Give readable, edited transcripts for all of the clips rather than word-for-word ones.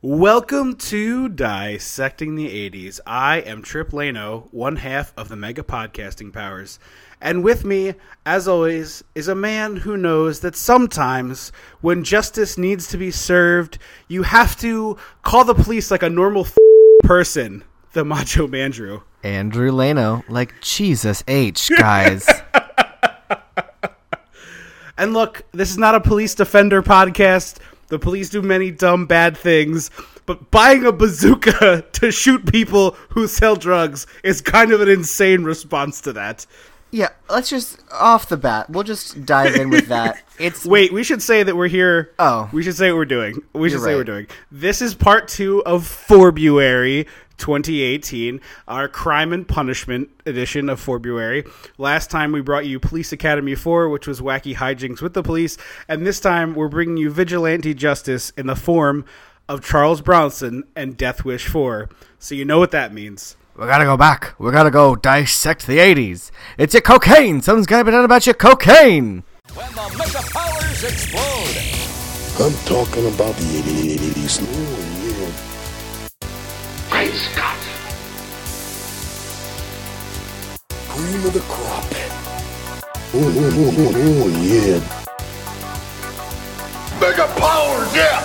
Welcome to Dissecting the 80s. I am Trip Lano, one half of the Mega Podcasting Powers. And with me, as always, is a man who knows that sometimes when justice needs to be served, you have to call the police like a normal person, the Macho Mandrew. Andrew Lano, like Jesus H, guys. And look, this is not a police defender podcast. The police do many dumb, bad things, but buying a bazooka to shoot people who sell drugs is kind of an insane response to that. Yeah, let's just, off the bat, we'll just dive in with that. Wait, we should say that we're here. Oh. We should say what we're doing. This is part 2 of Forbuary 2018, our Crime and Punishment edition of Forbuary. Last time we brought you Police Academy 4, which was wacky hijinks with the police, and this time we're bringing you vigilante justice in the form of Charles Bronson and Death Wish 4. So you know what that means. We gotta go back. We gotta go dissect the 80s. It's your cocaine. Something's gotta be done about your cocaine. When the mega powers explode. I'm talking about the 80s. Great Scott! Cream of the crop. Oh, yeah. Mega powers, yeah!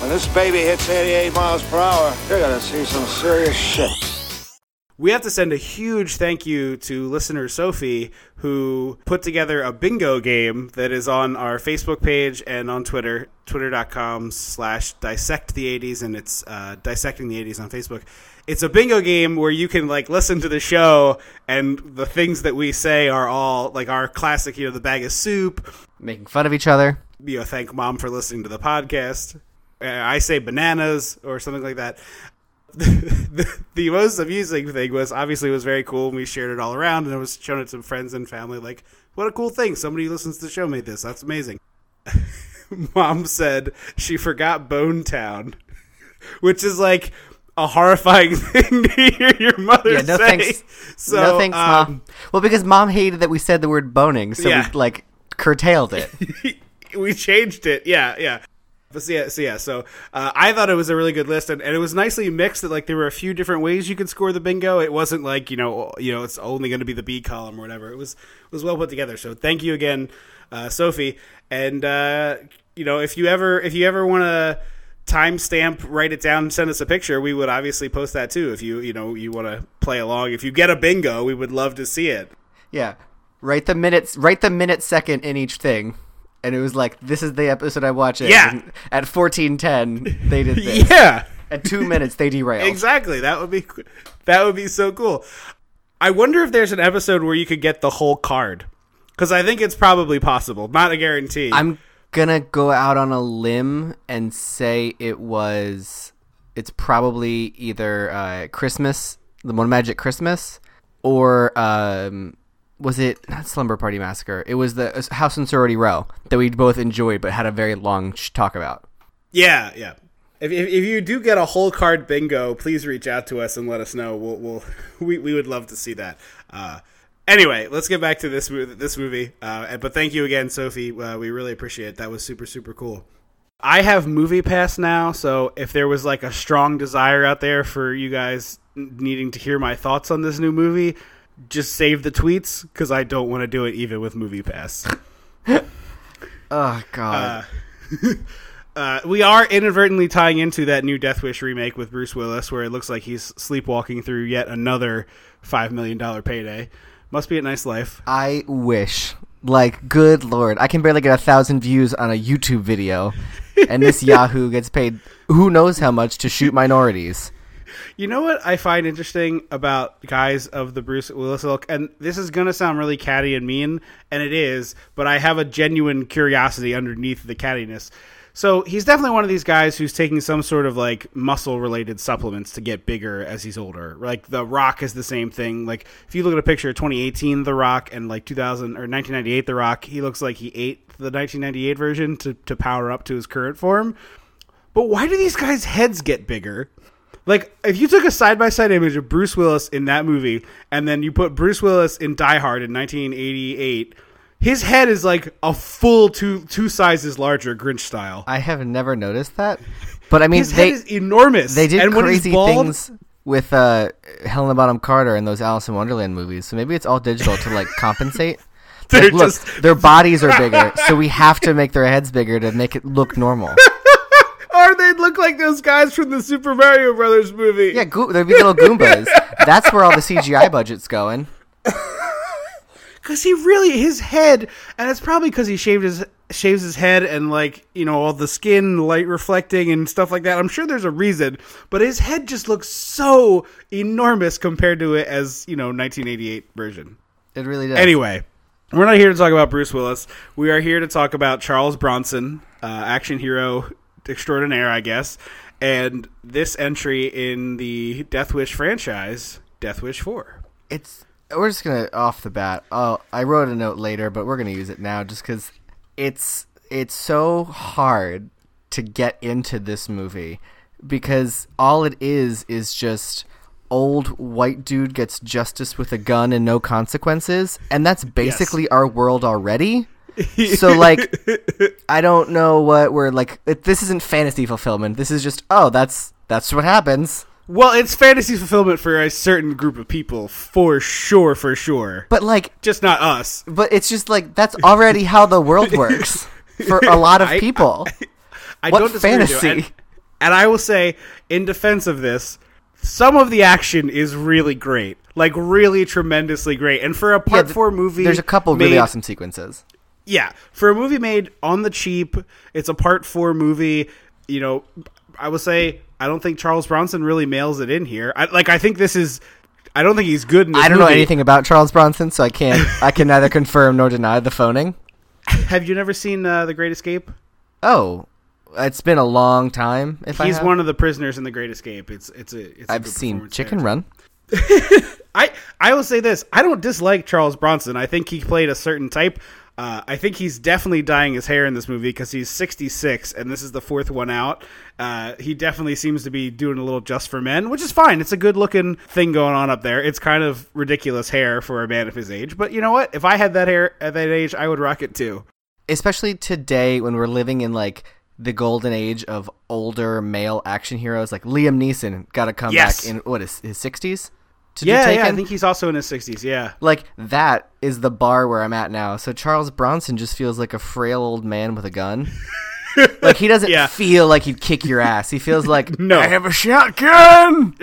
When this baby hits 88 miles per hour, you're gonna see some serious shit. We have to send a huge thank you to listener Sophie, who put together a bingo game that is on our Facebook page and on Twitter, twitter.com/dissect the 80s, and it's Dissecting the 80s on Facebook. It's a bingo game where you can like listen to the show, and the things that we say are all like our classic, you know, the bag of soup. Making fun of each other. You know, thank mom for listening to the podcast. I say bananas or something like that. The most amusing thing was, obviously, it was very cool, and we shared it all around, and I was showing it to some friends and family, like, what a cool thing, somebody who listens to the show made this, that's amazing. Mom said she forgot Bone Town, which is like a horrifying thing to hear your mother say. Thanks. So, no thanks, Mom. Well, because Mom hated that we said the word boning, so we, like, curtailed it. We changed it, yeah. So I thought it was a really good list, and it was nicely mixed. That like there were a few different ways you could score the bingo. It wasn't like you know it's only going to be the B column or whatever. It was well put together. So thank you again, Sophie. And you know, if you ever want to timestamp, write it down, send us a picture. We would obviously post that too. If you want to play along, if you get a bingo, we would love to see it. Yeah, write the minute second in each thing. And it was like, this is the episode I watch it. Yeah. And at 14:10, they did this. Yeah. At 2 minutes, they derailed. Exactly. That would be so cool. I wonder if there's an episode where you could get the whole card. Because I think it's probably possible. Not a guarantee. I'm going to go out on a limb and say it's probably either Christmas, The One Magic Christmas, or... was it not Slumber Party Massacre? It was the House and Sorority Row that we both enjoyed, but had a very long talk about. Yeah. If you do get a whole card bingo, please reach out to us and let us know. We would love to see that. Anyway, let's get back to this movie. But thank you again, Sophie. We really appreciate it. That was super, super cool. I have MoviePass now, so if there was like a strong desire out there for you guys needing to hear my thoughts on this new movie, just save the tweets, because I don't want to do it even with MoviePass. Oh, God. We are inadvertently tying into that new Death Wish remake with Bruce Willis, where it looks like he's sleepwalking through yet another $5 million payday. Must be a nice life. I wish. Like, good Lord. I can barely get 1,000 views on a YouTube video, and this Yahoo gets paid who knows how much to shoot minorities. You know what I find interesting about guys of the Bruce Willis look, and this is going to sound really catty and mean, and it is, but I have a genuine curiosity underneath the cattiness. So he's definitely one of these guys who's taking some sort of like muscle-related supplements to get bigger as he's older. Like The Rock is the same thing. Like if you look at a picture of 2018 The Rock and like 2000 or 1998 The Rock, he looks like he ate the 1998 version to power up to his current form. But why do these guys' heads get bigger? Like, if you took a side-by-side image of Bruce Willis in that movie, and then you put Bruce Willis in Die Hard in 1988, His head is like a full two sizes larger, Grinch style. I have never noticed that, but I mean, his head is enormous. They did crazy things with Helena Bonham Carter and those Alice in Wonderland movies, so maybe it's all digital to like compensate. Like, look, their bodies are bigger, so we have to make their heads bigger to make it look normal. Or they'd look like those guys from the Super Mario Brothers movie. Yeah, they'd be little Goombas. That's where all the CGI budget's going. Because he really, his head, and it's probably because he shaves his head and, like, you know, all the skin, light reflecting and stuff like that. I'm sure there's a reason, but his head just looks so enormous compared to it as, you know, 1988 version. It really does. Anyway, we're not here to talk about Bruce Willis. We are here to talk about Charles Bronson, action hero extraordinaire, I guess, and this entry in the Death Wish franchise, Death Wish 4. We're just going to, off the bat, I wrote a note later, but we're going to use it now just because it's so hard to get into this movie because all it is just old white dude gets justice with a gun and no consequences, and that's basically our world already. So, like, I don't know what we're, like, this isn't fantasy fulfillment. This is just, that's what happens. Well, it's fantasy fulfillment for a certain group of people, for sure. But, like... just not us. But it's just, like, that's already how the world works for a lot of people. I what don't fantasy? And I will say, in defense of this, some of the action is really great. Like, really tremendously great. And for a Part 4 movie... there's a couple really awesome sequences. Yeah. For a movie made on the cheap, it's a Part 4 movie, you know... I will say, I don't think Charles Bronson really mails it in here. I don't think he's good in this movie. I don't know anything about Charles Bronson, so I can neither confirm nor deny the phoning. Have you never seen The Great Escape? Oh, it's been a long time. He's one of the prisoners in The Great Escape. I've seen Chicken Run. I will say this. I don't dislike Charles Bronson. I think he played a certain type. I think he's definitely dyeing his hair in this movie because he's 66 and this is the fourth one out. He definitely seems to be doing a little just for men, which is fine. It's a good looking thing going on up there. It's kind of ridiculous hair for a man of his age. But you know what? If I had that hair at that age, I would rock it too. Especially today when we're living in like the golden age of older male action heroes. Like Liam Neeson got to come back in his 60s? I think he's also in his 60s, yeah. Like, that is the bar where I'm at now. So Charles Bronson just feels like a frail old man with a gun. Like, he doesn't feel like he'd kick your ass. He feels like, I have a shotgun!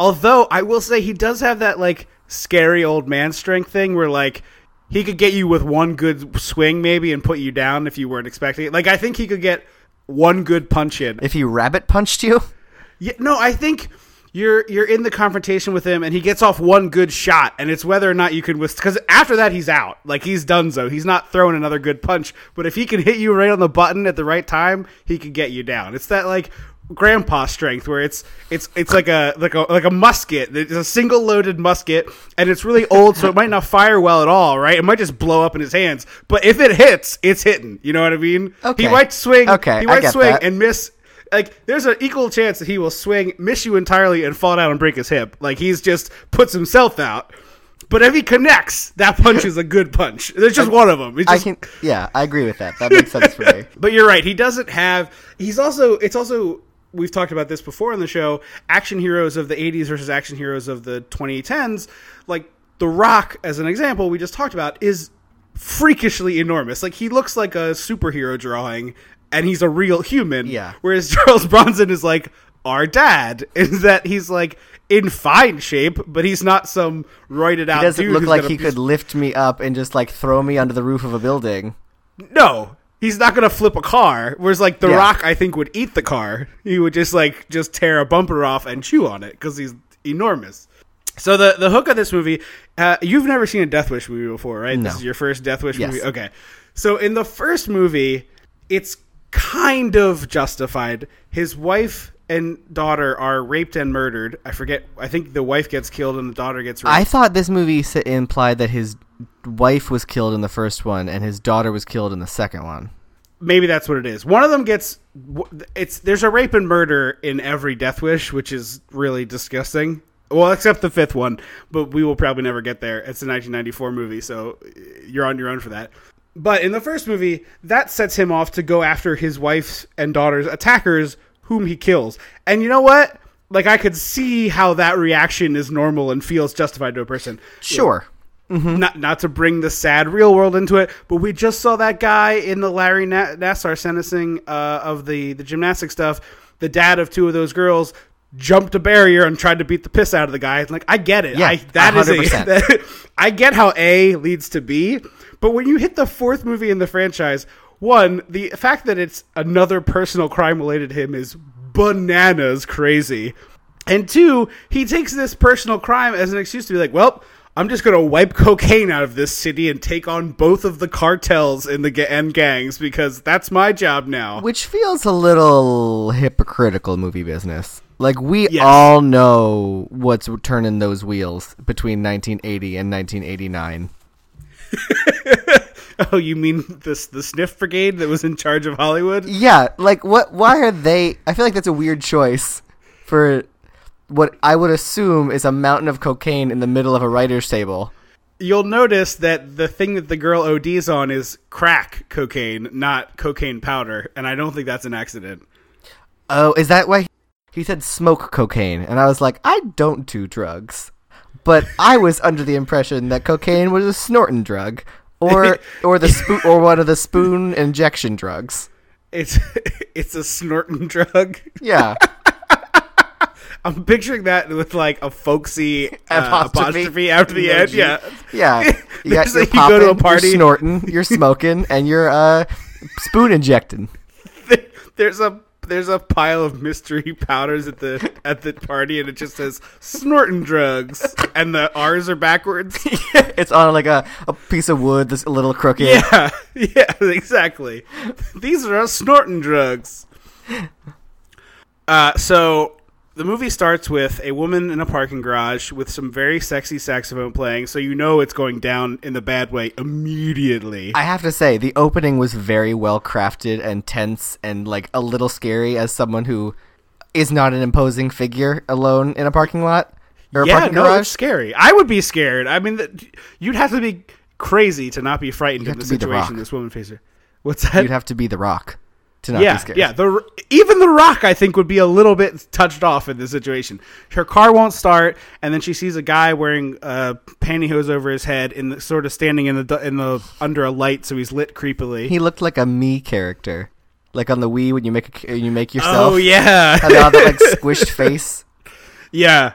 Although, I will say he does have that, like, scary old man strength thing where, like, he could get you with one good swing maybe and put you down if you weren't expecting it. Like, I think he could get one good punch in. If he rabbit punched you? Yeah, no, I think... You're in the confrontation with him, and he gets off one good shot, and it's whether or not you can withstand. Because after that, he's out. Like, he's donezo. He's not throwing another good punch. But if he can hit you right on the button at the right time, he can get you down. It's that, like, grandpa strength where it's like a musket. It's a single-loaded musket, and it's really old, so it might not fire well at all, right? It might just blow up in his hands. But if it hits, it's hitting. You know what I mean? Okay. He might swing, and miss... Like, there's an equal chance that he will swing, miss you entirely, and fall down and break his hip. Like, he's just puts himself out. But if he connects, that punch is a good punch. There's just one of them. I agree with that. That makes sense for me. But you're right. He doesn't have... we've talked about this before on the show, action heroes of the 80s versus action heroes of the 2010s. Like, The Rock, as an example, we just talked about, is freakishly enormous. Like, he looks like a superhero drawing... and he's a real human, whereas Charles Bronson is like our dad, is that he's like in fine shape, but he's not some roided out dude. He doesn't look like he could lift me up and just like throw me under the roof of a building. No, he's not going to flip a car, whereas like The Rock, I think, would eat the car. He would just tear a bumper off and chew on it because he's enormous. So the hook of this movie, you've never seen a Death Wish movie before, right? No. This is your first Death Wish movie? Okay. So in the first movie, it's kind of justified. His wife and daughter are raped and murdered. I forget. I think the wife gets killed and the daughter gets raped. I thought this movie implied that his wife was killed in the first one and his daughter was killed in the second one. Maybe that's what it is. One of them there's a rape and murder in every Death Wish, which is really disgusting. Well, except the fifth one, but we will probably never get there. It's a 1994 movie, so you're on your own for that. But in the first movie, that sets him off to go after his wife's and daughter's attackers, whom he kills. And you know what? Like, I could see how that reaction is normal and feels justified to a person. Sure. Mm-hmm. Not to bring the sad real world into it, but we just saw that guy in the Larry Nassar sentencing of the gymnastics stuff. The dad of two of those girls jumped a barrier and tried to beat the piss out of the guy. Like, I get it. Yeah, that 100%. I get how A leads to B, but when you hit the fourth movie in the franchise, one, the fact that it's another personal crime related to him is bananas crazy. And two, he takes this personal crime as an excuse to be like, well, I'm just going to wipe cocaine out of this city and take on both of the cartels in and gangs because that's my job now. Which feels a little hypocritical movie business. Like, we all know what's turning those wheels between 1980 and 1989. Oh, you mean the sniff brigade that was in charge of Hollywood? Yeah, like, what? Why are they... I feel like that's a weird choice for... what I would assume is a mountain of cocaine in the middle of a writer's table. You'll notice that the thing that the girl ODs on is crack cocaine, not cocaine powder. And I don't think that's an accident. Oh, is that why he said smoke cocaine? And I was like, I don't do drugs. But I was under the impression that cocaine was a snorting drug or one of the spoon injection drugs. It's a snorting drug. Yeah. I'm picturing that with, like, a folksy apostrophe after the end. Yeah. You're popping, you go to a party, you're snorting, you're smoking, and you're spoon injecting. There's a pile of mystery powders at the party, and it just says snorting drugs, and the R's are backwards. It's on, like, a piece of wood that's a little crooked. Yeah, exactly. These are our snorting drugs. So... the movie starts with a woman in a parking garage with some very sexy saxophone playing, so you know it's going down in the bad way immediately. I have to say, the opening was very well crafted and tense and, like, a little scary as someone who is not an imposing figure alone in a parking lot or a parking garage. It's scary. I would be scared. I mean, you'd have to be crazy to not be frightened in the situation this woman faces. What's that? You'd have to be The Rock. Yeah. Even The Rock, I think, would be a little bit touched off in this situation. Her car won't start, and then she sees a guy wearing pantyhose over his head and sort of standing in the under a light, so he's lit creepily. He looked like a Mii character, like on the Wii when you make yourself. Oh yeah, another like squished face. Yeah.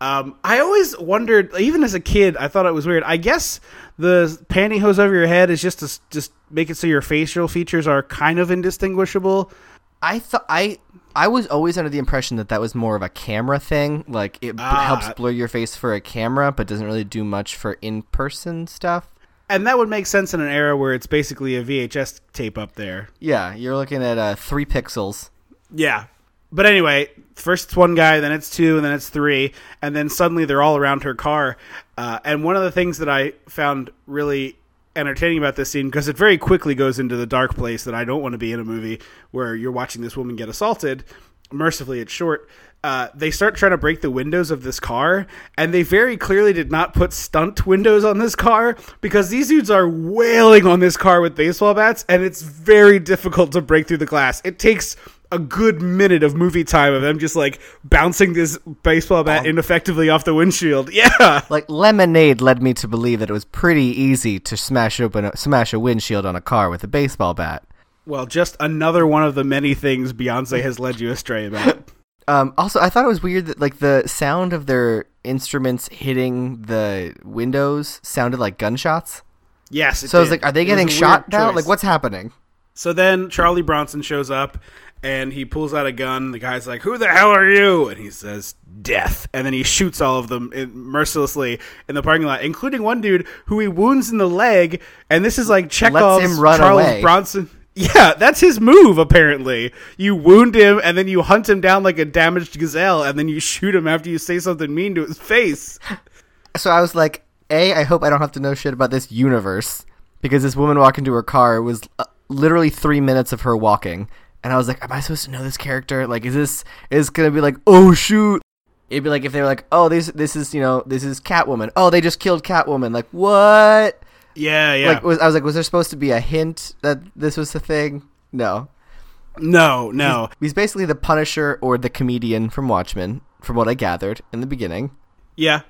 I always wondered, even as a kid, I thought it was weird. I guess the pantyhose over your head is just to make it so your facial features are kind of indistinguishable. I thought I was always under the impression that was more of a camera thing. Like, it helps blur your face for a camera, but doesn't really do much for in-person stuff. And that would make sense in an era where it's basically a VHS tape up there. Yeah, you're looking at 3 pixels. Yeah. But anyway, first it's one guy, then it's two, and then it's three, and then suddenly they're all around her car. And one of the things that I found really entertaining about this scene, because it very quickly goes into the dark place that I don't want to be in a movie where you're watching this woman get assaulted. Mercifully, it's short. They start trying to break the windows of this car, and they very clearly did not put stunt windows on this car, because these dudes are wailing on this car with baseball bats, and it's very difficult to break through the glass. It takes a good minute of movie time of them just, like, bouncing this baseball bat ineffectively off the windshield. Yeah. Like, Lemonade led me to believe that it was pretty easy to smash a windshield on a car with a baseball bat. Well, just another one of the many things Beyonce has led you astray about. Also, I thought it was weird that, like, the sound of their instruments hitting the windows sounded like gunshots. Yes, it did. I was like, are they getting shot now? Like, what's happening? So then Charlie Bronson shows up, and he pulls out a gun. The guy's like, who the hell are you? And he says, death. And then he shoots all of them mercilessly in the parking lot, including one dude who he wounds in the leg. And this is like Chekhov's Charles Bronson. Yeah, that's his move, apparently. You wound him, and then you hunt him down like a damaged gazelle, and then you shoot him after you say something mean to his face. So I was like, A, I hope I don't have to know shit about this universe, because this woman walking to her car was literally 3 minutes of her walking. And I was like, am I supposed to know this character? Like, is this going to be like, oh, shoot. It'd be like if they were like, oh, this is Catwoman. Oh, they just killed Catwoman. Like, what? Yeah, yeah. Like, was there supposed to be a hint that this was the thing? No. He's basically the Punisher or the comedian from Watchmen, from what I gathered in the beginning. Yeah.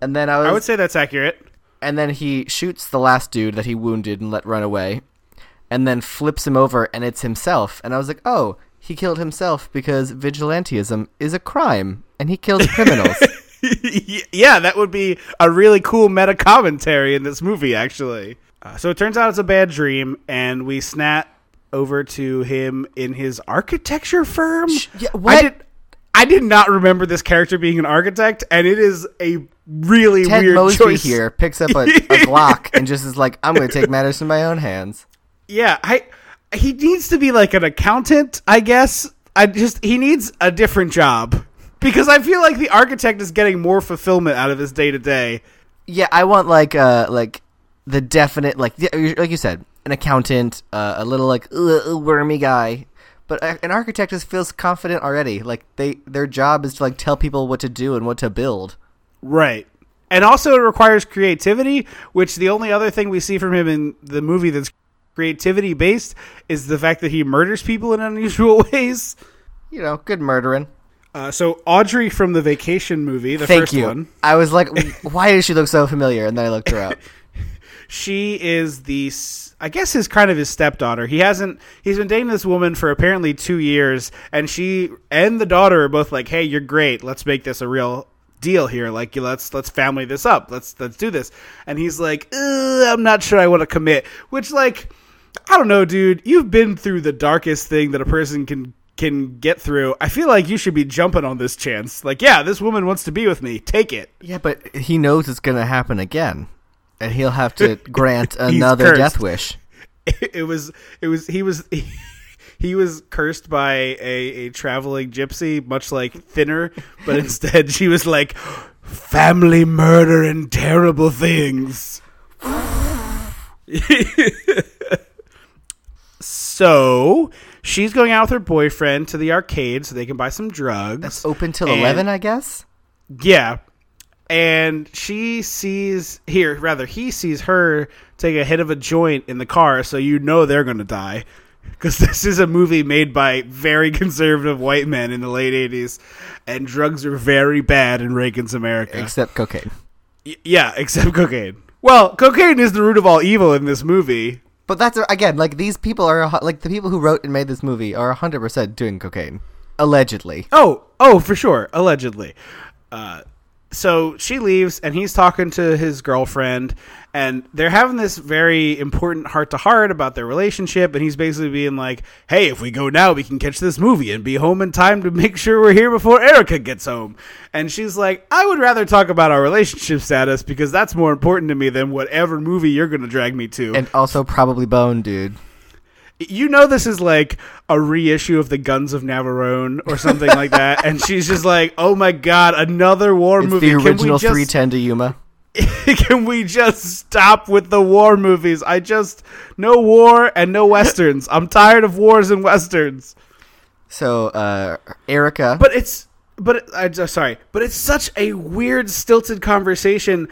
And then I would say that's accurate. And then he shoots the last dude that he wounded and let run away, and then flips him over, and it's himself. And I was like, oh, he killed himself because vigilantism is a crime, and he kills criminals. Yeah, that would be a really cool meta commentary in this movie, actually. So it turns out it's a bad dream, and we snap over to him in his architecture firm. Yeah, what? I did not remember this character being an architect, and it is a really Ted weird Mosby choice. Here picks up a Glock and just is like, I'm going to take matters in my own hands. Yeah, he needs to be like an accountant, I guess. He needs a different job, because I feel like the architect is getting more fulfillment out of his day to day. Yeah, I want like the definite, like you said, an accountant, a little like wormy guy. But an architect just feels confident already. Like their job is to like tell people what to do and what to build. Right. And also it requires creativity, which the only other thing we see from him in the movie that's creativity based is the fact that he murders people in unusual ways. You know, good murdering. So Audrey from the Vacation movie, the Thank first you. One. I was like, why does she look so familiar? And then I looked her up. She is the, I guess, is kind of his stepdaughter. He's been dating this woman for apparently 2 years, and she and the daughter are both like, hey, you're great. Let's make this a real deal here. Like, let's family this up. Let's do this. And he's like, I'm not sure I want to commit, which, like, I don't know, dude, you've been through the darkest thing that a person can get through. I feel like you should be jumping on this chance. Like, yeah, this woman wants to be with me. Take it. Yeah, but he knows it's going to happen again, and he'll have to grant another death wish. He was cursed by a traveling gypsy, much like Thinner, but instead she was like, family murder and terrible things. So she's going out with her boyfriend to the arcade so they can buy some drugs. That's open till 11, I guess? Yeah. And he sees her take a hit of a joint in the car, so you know they're going to die. Because this is a movie made by very conservative white men in the late 80s, and drugs are very bad in Reagan's America. Except cocaine. Yeah, except cocaine. Well, cocaine is the root of all evil in this movie. But that's, again, like, these people are, like, the people who wrote and made this movie are 100% doing cocaine. Allegedly. Oh, for sure. Allegedly. So she leaves, and he's talking to his girlfriend, and they're having this very important heart-to-heart about their relationship, and he's basically being like, hey, if we go now, we can catch this movie and be home in time to make sure we're here before Erica gets home. And she's like, I would rather talk about our relationship status, because that's more important to me than whatever movie you're going to drag me to. And also probably bone, dude. You know this is like a reissue of the Guns of Navarone or something like that, and she's just like, "Oh my god, another war movie!" The original 3:10 to Yuma. Can we just stop with the war movies? No war and no westerns. I'm tired of wars and westerns. So, Erica, but it's such a weird, stilted conversation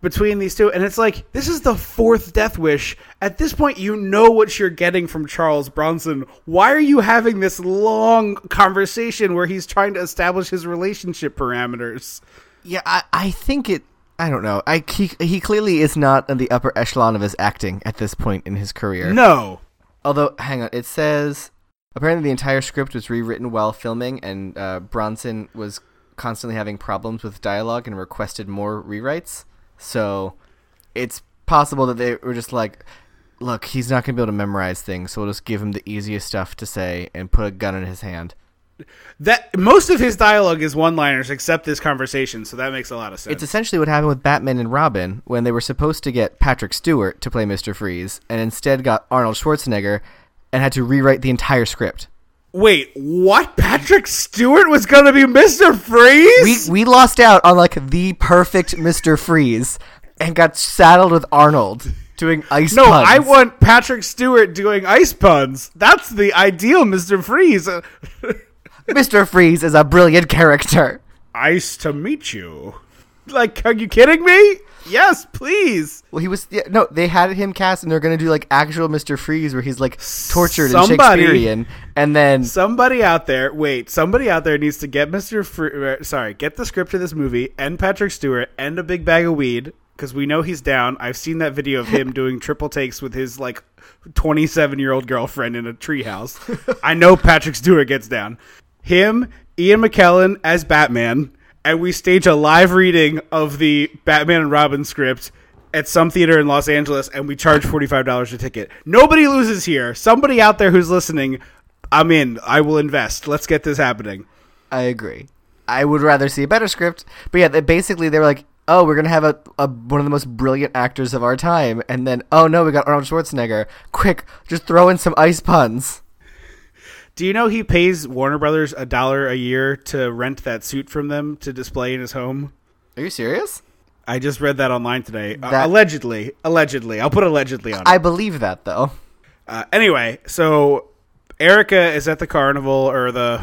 between these two, and it's like, this is the fourth death wish. At this point, you know what you're getting from Charles Bronson. Why are you having this long conversation where he's trying to establish his relationship parameters? Yeah, I think it, I don't know. He clearly is not in the upper echelon of his acting at this point in his career. No. Although, hang on, it says, apparently the entire script was rewritten while filming, and Bronson was constantly having problems with dialogue and requested more rewrites. So it's possible that they were just like, look, he's not going to be able to memorize things, so we'll just give him the easiest stuff to say and put a gun in his hand. That most of his dialogue is one-liners except this conversation, so that makes a lot of sense. It's essentially what happened with Batman and Robin when they were supposed to get Patrick Stewart to play Mr. Freeze and instead got Arnold Schwarzenegger and had to rewrite the entire script. Wait, what? Patrick Stewart was going to be Mr. Freeze? We lost out on, like, the perfect Mr. Freeze and got saddled with Arnold doing ice puns. No, I want Patrick Stewart doing ice puns. That's the ideal Mr. Freeze. Mr. Freeze is a brilliant character. Nice to meet you. Like, are you kidding me? Yes, please. Well, he was... Yeah, no, they had him cast, and they're going to do, like, actual Mr. Freeze, where he's, like, tortured and Shakespearean. And then... somebody out there needs to get get the script of this movie, and Patrick Stewart, and a big bag of weed, because we know he's down. I've seen that video of him doing triple takes with his, like, 27-year-old girlfriend in a treehouse. I know Patrick Stewart gets down. Him, Ian McKellen as Batman... And we stage a live reading of the Batman and Robin script at some theater in Los Angeles, and we charge $45 a ticket. Nobody loses here. Somebody out there who's listening, I'm in. I will invest. Let's get this happening. I agree. I would rather see a better script. But yeah, basically they were like, oh, we're going to have one of the most brilliant actors of our time. And then, oh, no, we got Arnold Schwarzenegger. Quick, just throw in some ice puns. Do you know he pays Warner Brothers $1 a year to rent that suit from them to display in his home? Are you serious? I just read that online today. Allegedly. I'll put allegedly on it. I believe that, though. Anyway, so Erica is at the carnival, or the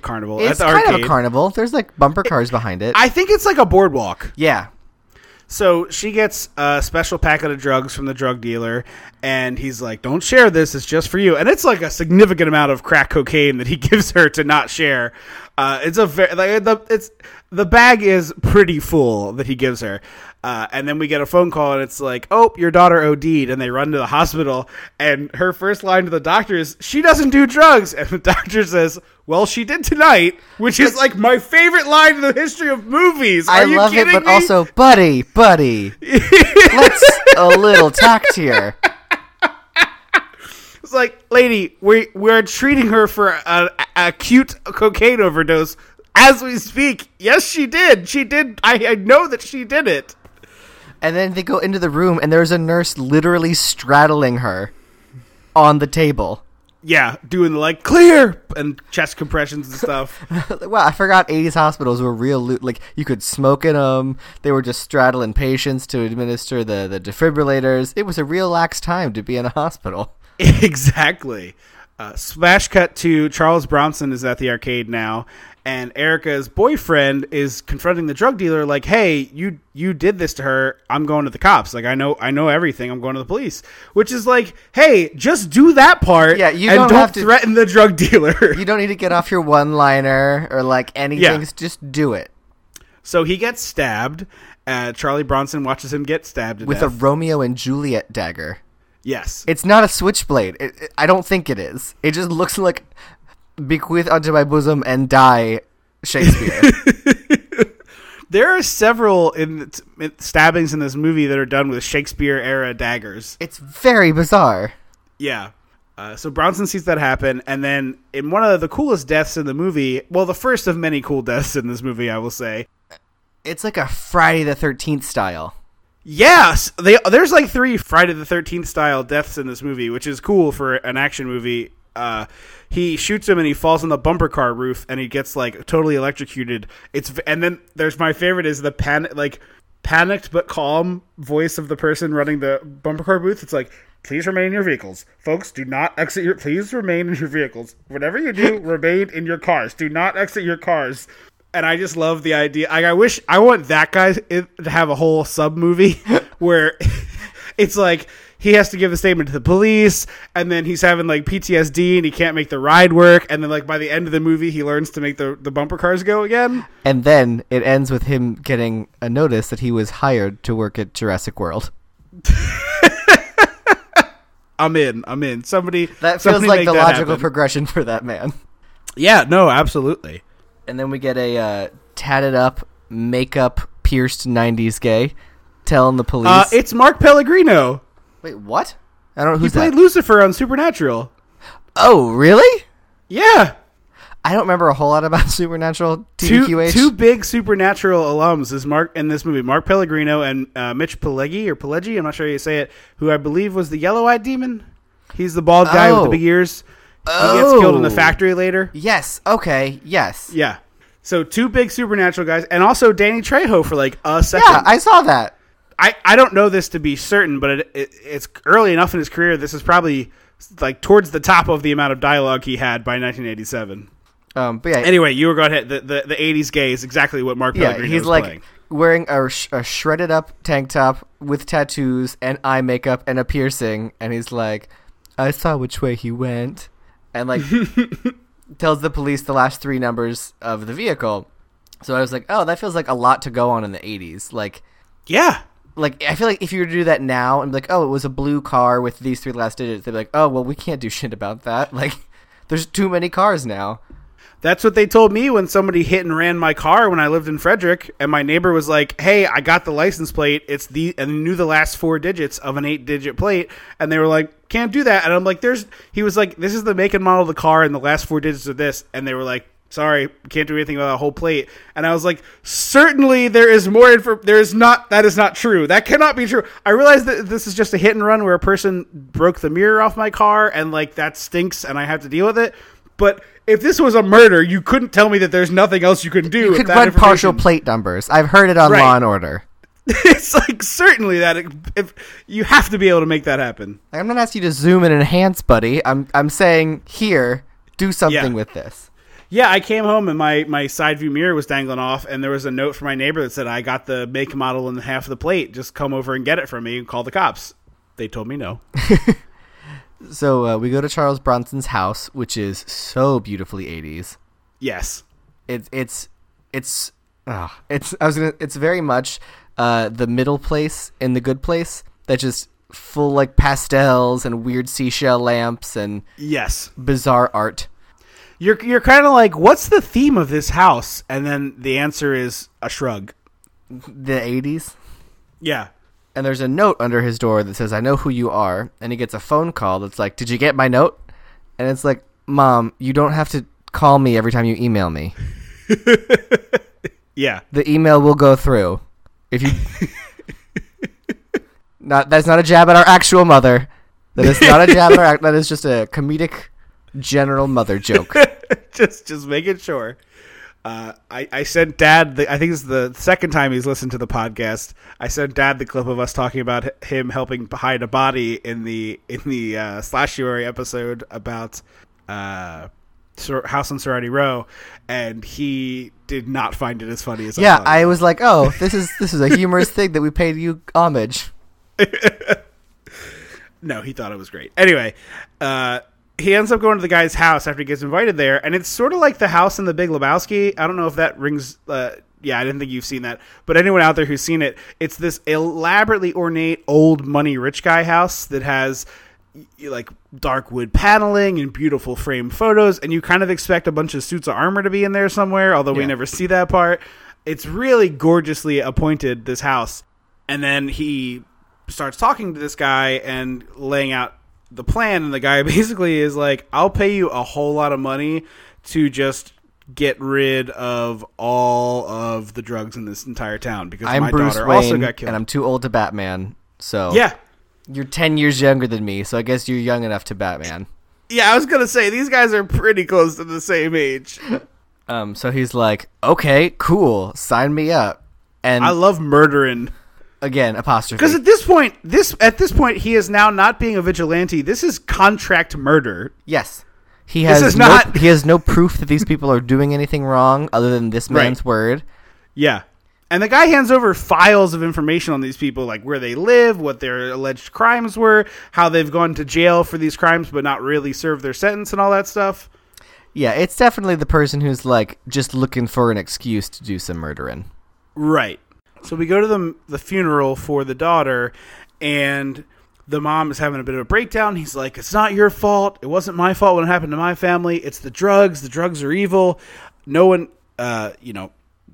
carnival. It's at the arcade. Kind of a carnival. There's, like, bumper cars behind it. I think it's like a boardwalk. Yeah. So she gets a special packet of drugs from the drug dealer, and he's like, don't share this, it's just for you. And it's like a significant amount of crack cocaine that he gives her to not share. The bag is pretty full that he gives her. And then we get a phone call, and it's like, oh, your daughter OD'd, and they run to the hospital, and her first line to the doctor is, she doesn't do drugs. And the doctor says, well, she did tonight, which is like my favorite line in the history of movies. Are you kidding me? I love it, but also, buddy, let's a little tact here. It's like, lady, we're treating her for an acute cocaine overdose as we speak. Yes, she did. She did. I know that she did it. And then they go into the room, and there's a nurse literally straddling her on the table. Yeah, doing the, like, clear, and chest compressions and stuff. Wow, I forgot 80s hospitals were real loot. Like, you could smoke in them. They were just straddling patients to administer the defibrillators. It was a real lax time to be in a hospital. Exactly. Smash cut to Charles Bronson is at the arcade now, and Erica's boyfriend is confronting the drug dealer like, hey, you did this to her. I'm going to the cops. Like, I know everything. I'm going to the police. Which is like, hey, just do that part. Yeah, don't threaten the drug dealer. You don't need to get off your one-liner or, like, anything. Yeah. Just do it. So he gets stabbed. Charlie Bronson watches him get stabbed with death. A Romeo and Juliet dagger. Yes. It's not a switchblade. I don't think it is. It just looks like bequeath unto my bosom and die, Shakespeare. There are several stabbings in this movie that are done with Shakespeare-era daggers. It's very bizarre. Yeah. So Bronson sees that happen, and then in one of the coolest deaths in the movie, well, the first of many cool deaths in this movie, I will say. It's like a Friday the 13th style. Yes, there's like 3 Friday the 13th style deaths in this movie, which is cool for an action movie. He shoots him and he falls on the bumper car roof and he gets like totally electrocuted. And then there's my favorite is the panicked but calm voice of the person running the bumper car booth. It's like, please remain in your vehicles. Folks, do not exit your... Please remain in your vehicles. Whatever you do, remain in your cars. Do not exit your cars. And I just love the idea. I wish I want that guy to have a whole sub movie where it's like he has to give a statement to the police, and then he's having like PTSD and he can't make the ride work. And then like by the end of the movie, he learns to make the bumper cars go again. And then it ends with him getting a notice that he was hired to work at Jurassic World. I'm in. Somebody that feels like the logical progression for that man. Yeah. No. Absolutely. And then we get a tatted up, makeup, pierced 90s gay telling the police. It's Mark Pellegrino. Wait, what? I don't know who's that. He played Lucifer on Supernatural. Oh, really? Yeah. I don't remember a whole lot about Supernatural. Two big Supernatural alums is Mark in this movie. Mark Pellegrino and Mitch Pileggi, or Pileggi, I'm not sure how you say it, who I believe was the yellow-eyed demon. He's the bald guy with the big ears. He gets killed in the factory later. Yes. Okay. Yes. Yeah. So 2 big Supernatural guys, and also Danny Trejo for like a second. Yeah, I saw that. I don't know this to be certain, but it's early enough in his career. This is probably like towards the top of the amount of dialogue he had by 1987. But yeah. Anyway, you were going ahead. The 80s gay is exactly what Mark Pellegrino was like playing. Wearing a shredded up tank top with tattoos and eye makeup and a piercing, and he's like, I saw which way he went, and like tells the police the last three numbers of the vehicle. So I was like, oh, that feels like a lot to go on in the 80s. Like, yeah. Like, I feel like if you were to do that now and be like, oh, it was a blue car with these three last digits, they'd be like, oh, well, we can't do shit about that. Like, there's too many cars now. That's what they told me when somebody hit and ran my car when I lived in Frederick, and my neighbor was like, hey, I got the license plate. And knew the last four digits of an 8-digit plate, and they were like, can't do that. And I'm like, he was like, this is the make and model of the car, and the last four digits are this. And they were like, sorry, can't do anything about that whole plate. And I was like, certainly there is more that is not true. That cannot be true. I realize that this is just a hit and run where a person broke the mirror off my car, and like that stinks and I have to deal with it. But if this was a murder, you couldn't tell me that there's nothing else you could do. You could run partial plate numbers. I've heard it on Law and Order. It's like, certainly that if you have to be able to make that happen. I'm not asking you to zoom and enhance, buddy. I'm saying here, do something with this. Yeah, I came home and my side view mirror was dangling off, and there was a note from my neighbor that said, I got the make, model, and half of the plate. Just come over and get it from me and call the cops. They told me no. So we go to Charles Bronson's house, which is so beautifully 80s. Yes, it's very much the middle place in The Good Place, that just full like pastels and weird seashell lamps and bizarre art. You're kind of like, what's the theme of this house? And then the answer is a shrug. The 80s. Yeah. And there's a note under his door that says, I know who you are. And he gets a phone call that's like, did you get my note? And it's like, Mom, you don't have to call me every time you email me. Yeah. The email will go through. If you... That's not a jab at our actual mother. That is not a jab at our... That is just a comedic general mother joke. just making sure. I sent Dad, I think it's the second time he's listened to the podcast, I sent Dad the clip of us talking about him helping hide a body in the Slashuary episode about House on Sorority Row, and he did not find it as funny as I thought. Yeah, I was like, oh, this is a humorous thing that we paid you homage. No, he thought it was great. Anyway, he ends up going to the guy's house after he gets invited there, and it's sort of like the house in The Big Lebowski. I don't know if that rings I didn't think you've seen that. But anyone out there who's seen it, it's this elaborately ornate old money rich guy house that has like dark wood paneling and beautiful frame photos, and you kind of expect a bunch of suits of armor to be in there somewhere, although we never see that part. It's really gorgeously appointed, this house. And then he starts talking to this guy and laying out the plan, and the guy basically is like, I'll pay you a whole lot of money to just get rid of all of the drugs in this entire town, because I'm my Bruce daughter Wayne, also got killed. And I'm too old to Batman, so... Yeah. You're 10 years younger than me, so I guess you're young enough to Batman. Yeah, I was going to say, these guys are pretty close to the same age. So he's like, okay, cool, sign me up. And I love murdering... Again, apostrophe. Because at this point, he is now not being a vigilante. This is contract murder. Yes, he has no proof that these people are doing anything wrong other than this man's word. Yeah, and the guy hands over files of information on these people, like where they live, what their alleged crimes were, how they've gone to jail for these crimes but not really served their sentence, and all that stuff. Yeah, it's definitely the person who's like just looking for an excuse to do some murdering. Right. So we go to the funeral for the daughter, and the mom is having a bit of a breakdown. He's like, it's not your fault. It wasn't my fault when it happened to my family. It's the drugs. The drugs are evil. No one, they're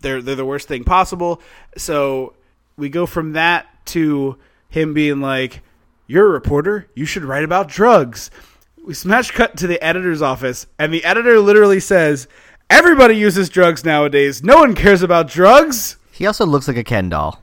the worst thing possible. So we go from that to him being like, you're a reporter. You should write about drugs. We smash cut to the editor's office, and the editor literally says, everybody uses drugs nowadays. No one cares about drugs. He also looks like a Ken doll.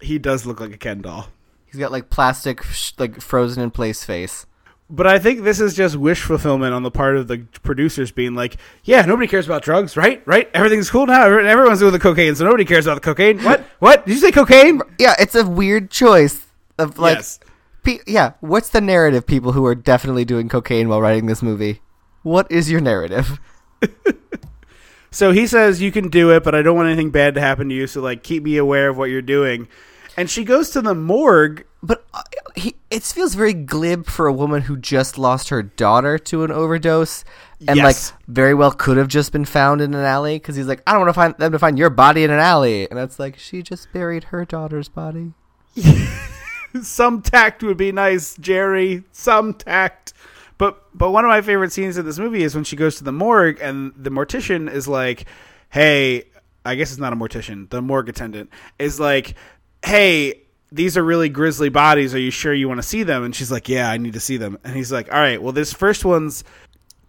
He does look like a Ken doll. He's got like plastic, like frozen in place face. But I think this is just wish fulfillment on the part of the producers being like, yeah, nobody cares about drugs, right? Right? Everything's cool now. Everyone's doing the cocaine, so nobody cares about the cocaine. What? What? Did you say cocaine? Yeah, it's a weird choice of like, yes. What's the narrative, people who are definitely doing cocaine while writing this movie? What is your narrative? So he says, you can do it, but I don't want anything bad to happen to you, so, like, keep me aware of what you're doing. And she goes to the morgue. But it feels very glib for a woman who just lost her daughter to an overdose and, yes, like, very well could have just been found in an alley, because he's like, I don't want to find them to find your body in an alley. And it's like, she just buried her daughter's body. Some tact would be nice, Jerry. Some tact. But one of my favorite scenes in this movie is when she goes to the morgue and the mortician is like, hey, I guess it's not a mortician. The morgue attendant is like, hey, these are really grisly bodies. Are you sure you want to see them? And she's like, yeah, I need to see them. And he's like, all right, well, this first one's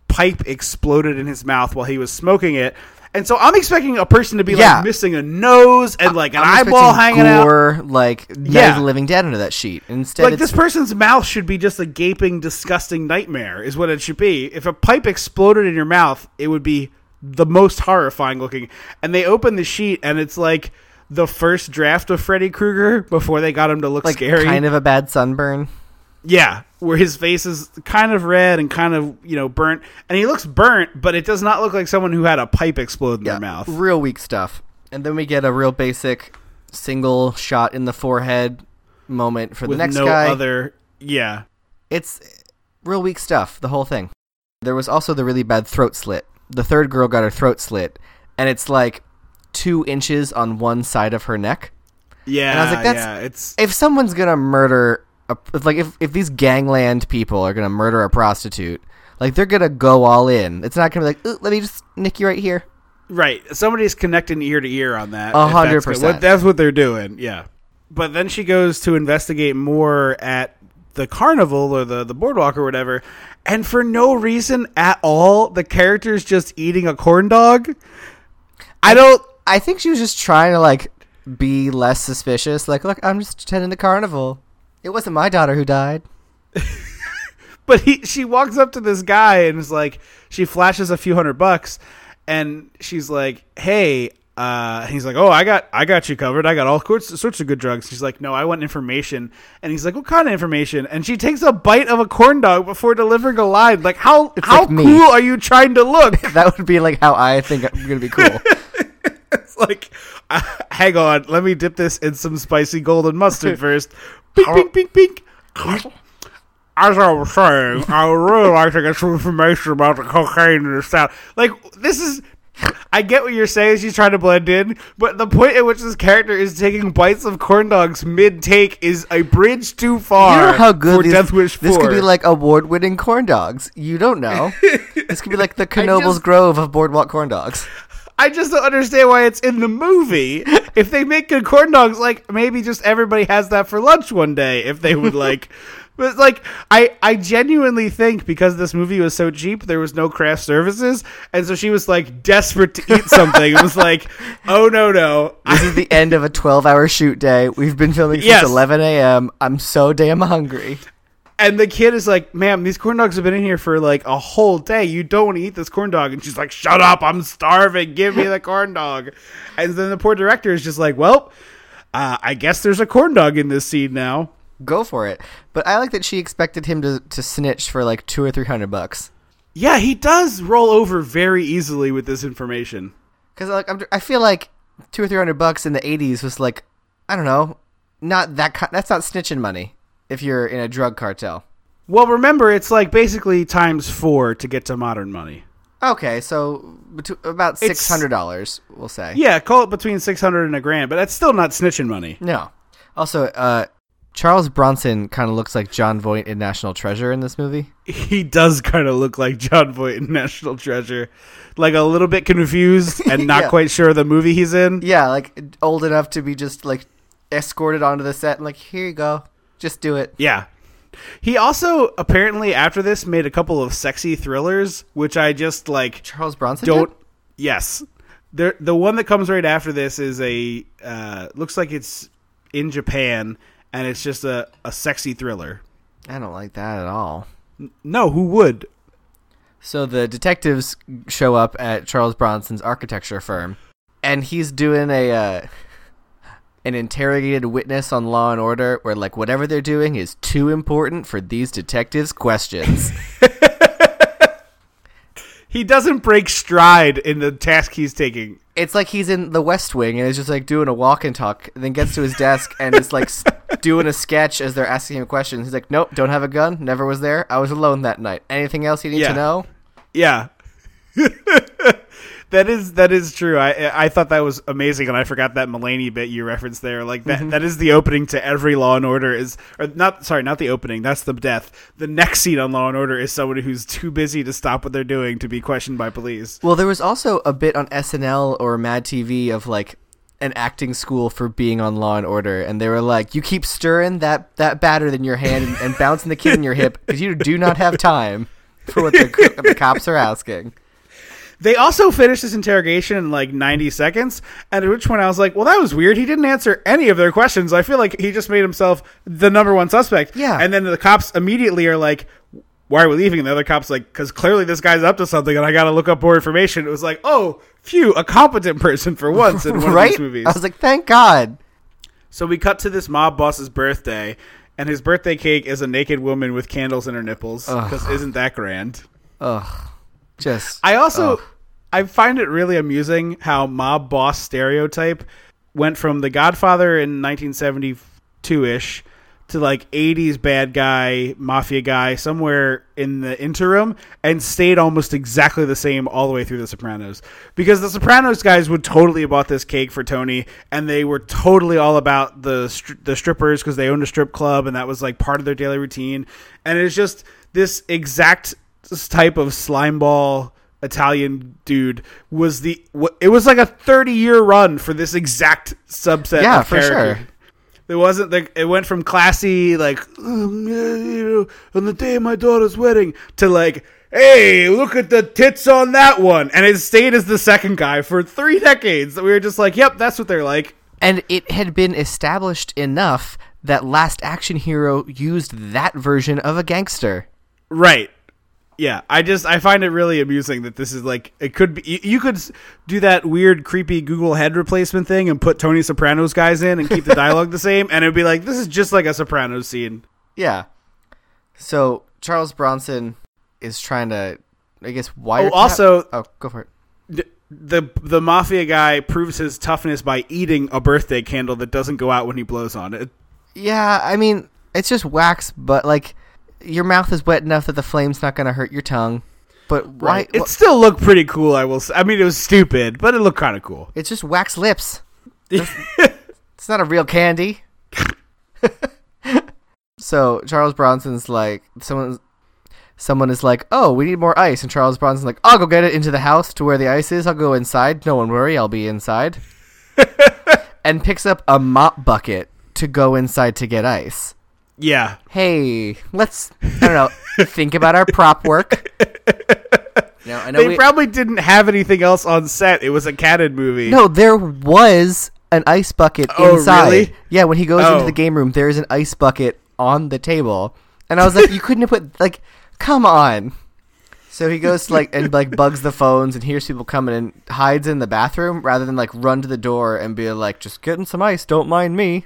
pipe exploded in his mouth while he was smoking it. And so I'm expecting a person to be like missing a nose and like an eyeball hanging gore, out. Like the living dead under that sheet. Instead, like, this person's mouth should be just a gaping, disgusting nightmare is what it should be. If a pipe exploded in your mouth, it would be the most horrifying looking. And they open the sheet and it's like the first draft of Freddy Krueger before they got him to look like scary. Kind of a bad sunburn. Yeah, where his face is kind of red and kind of, you know, burnt. And he looks burnt, but it does not look like someone who had a pipe explode in their mouth. Real weak stuff. And then we get a real basic single shot in the forehead moment for the next guy. It's real weak stuff, the whole thing. There was also the really bad throat slit. The third girl got her throat slit, and it's like 2 inches on one side of her neck. Yeah. And I was like, if someone's going to murder, if these gangland people are going to murder a prostitute, like, they're going to go all in. It's not going to be like, let me just nick you right here. Right. Somebody's connecting ear to ear on that. 100%. That's what they're doing. Yeah. But then she goes to investigate more at the carnival or the boardwalk or whatever. And for no reason at all, the character's just eating a corn dog. I think she was just trying to, like, be less suspicious. Like, look, I'm just attending the carnival. It wasn't my daughter who died. But she walks up to this guy and is like, she flashes a few $100, and she's like, hey, he's like, oh, I got you covered. I got all sorts of good drugs. She's like, no, I want information. And he's like, what kind of information? And she takes a bite of a corn dog before delivering a line. Like, how cool are you trying to look? That would be like how I think I'm going to be cool. It's like, hang on, let me dip this in some spicy golden mustard first. Bink, bink, bink, bink. As I was saying, I would really like to get some information about the cocaine in the South. Like, this is... I get what you're saying, she's trying to blend in, but the point at which this character is taking bites of corn dogs mid-take is a bridge too far. You know how good for Death Wish 4. This could be like award-winning corn dogs. You don't know. This could be like the Knoebels Grove of boardwalk corn dogs. I just don't understand why it's in the movie. If they make good corn dogs, like, maybe just everybody has that for lunch one day if they would like. But, like, I genuinely think because this movie was so cheap, there was no craft services. And so she was, like, desperate to eat something. It was like, oh, no. This is the end of a 12-hour shoot day. We've been filming since 11 a.m. I'm so damn hungry. And the kid is like, ma'am, these corn dogs have been in here for, like, a whole day. You don't want to eat this corn dog. And she's like, shut up. I'm starving. Give me the corn dog. And then the poor director is just like, well, I guess there's a corn dog in this scene now. Go for it. But I like that she expected him to snitch for like $200 or $300. Yeah, he does roll over very easily with this information. Because like I feel like $200 or $300 in the 80s was like, I don't know, not that that's not snitching money if you're in a drug cartel. Well, remember, it's like basically times 4 to get to modern money. Okay, so about $600, we'll say. Yeah, call it between $600 and $1,000, but that's still not snitching money. No. Also, Charles Bronson kind of looks like John Voight in National Treasure in this movie. He does kind of look like John Voight in National Treasure. Like a little bit confused and not quite sure of the movie he's in. Yeah, like old enough to be just like escorted onto the set and like, here you go, just do it. Yeah. He also apparently after this made a couple of sexy thrillers, which I just like... Charles Bronson don't. Did? Yes. The one that comes right after this is a... looks like it's in Japan... And it's just a sexy thriller. I don't like that at all. No, who would? So the detectives show up at Charles Bronson's architecture firm, and he's doing a an interrogated witness on Law and Order, where like whatever they're doing is too important for these detectives' questions. He doesn't break stride in the task he's taking. It's like he's in the West Wing and is just like doing a walk and talk, and then gets to his desk and is like doing a sketch as they're asking him questions. He's like, nope, don't have a gun, never was there, I was alone that night. Anything else you need to know? Yeah. That is true. I thought that was amazing, and I forgot that Mulaney bit you referenced there. Like that, that is the opening to every Law and Order is, or not. Sorry, not the opening. That's the death. The next scene on Law and Order is someone who's too busy to stop what they're doing to be questioned by police. Well, there was also a bit on SNL or Mad TV of like an acting school for being on Law and Order, and they were like, "You keep stirring that batter in your hand and bouncing the kid in your hip because you do not have time for what the cops are asking." They also finished this interrogation in like 90 seconds, at which point I was like, well, that was weird. He didn't answer any of their questions. I feel like he just made himself the number one suspect. Yeah. And then the cops immediately are like, why are we leaving? And the other cop's like, because clearly this guy's up to something and I got to look up more information. It was like, oh, phew, a competent person for once in one of these movies. I was like, thank God. So we cut to this mob boss's birthday, and his birthday cake is a naked woman with candles in her nipples, because isn't that grand? Ugh. Just. I find it really amusing how mob boss stereotype went from The Godfather in 1972-ish to like 80s bad guy, mafia guy, somewhere in the interim, and stayed almost exactly the same all the way through The Sopranos. Because The Sopranos guys would totally have bought this cake for Tony, and they were totally all about the strippers because they owned a strip club, and that was like part of their daily routine. And it's just this exact type of slimeball Italian dude was it was like a 30-year run for this exact subset of character. Sure. It wasn't like it went from classy, like, on the day of my daughter's wedding, to like, hey, look at the tits on that one. And it stayed as the second guy for 3 decades. That we were just like, yep, that's what they're like. And it had been established enough that Last Action Hero used that version of a gangster. Right. Yeah, I find it really amusing that this is like, it could be, you could do that weird, creepy Google head replacement thing and put Tony Soprano's guys in and keep the dialogue the same, and it'd be like, this is just like a Sopranos scene. Yeah. So Charles Bronson is trying to, I guess, wiretap. Oh, go for it. The mafia guy proves his toughness by eating a birthday candle that doesn't go out when he blows on it. Yeah, I mean, it's just wax, but like, your mouth is wet enough that the flame's not going to hurt your tongue. But why? Right. It still looked pretty cool, I will say. I mean, it was stupid, but it looked kind of cool. It's just wax lips. It's not a real candy. So Charles Bronson's like, someone is like, oh, we need more ice. And Charles Bronson's like, I'll go get it into the house to where the ice is. I'll go inside. No one worry, I'll be inside. And picks up a mop bucket to go inside to get ice. Yeah. Hey, let's, I don't know, think about our prop work. Now, I know they probably didn't have anything else on set. It was a Cannon movie. No, there was an ice bucket inside. Really? Yeah, when he goes into the game room, there is an ice bucket on the table. And I was like, you couldn't have put, like, come on. So he goes to, like, and like bugs the phones and hears people coming and hides in the bathroom rather than like run to the door and be like, just getting some ice, don't mind me.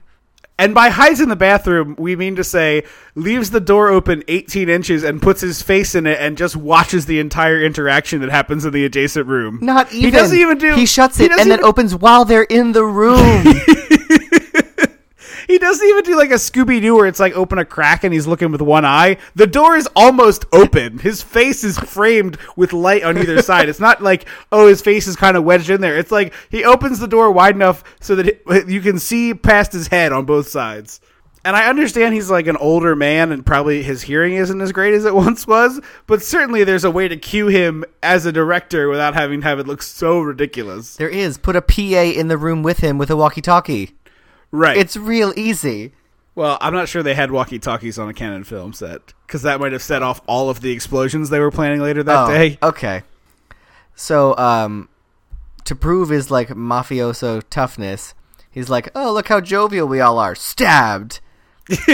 And by hides in the bathroom, we mean to say leaves the door open 18 inches and puts his face in it and just watches the entire interaction that happens in the adjacent room. Not even. He doesn't even do. He shuts it and then opens while they're in the room. He doesn't even do like a Scooby-Doo where it's like open a crack and he's looking with one eye. The door is almost open. His face is framed with light on either side. It's not like, oh, his face is kind of wedged in there. It's like he opens the door wide enough so that you can see past his head on both sides. And I understand he's like an older man and probably his hearing isn't as great as it once was, but certainly there's a way to cue him as a director without having to have it look so ridiculous. There is. Put a PA in the room with him with a walkie-talkie. Right. It's real easy. Well, I'm not sure they had walkie-talkies on a Cannon film set, because that might have set off all of the explosions they were planning later that day. Okay. So, to prove his, like, mafioso toughness, he's like, oh, look how jovial we all are. Stabbed!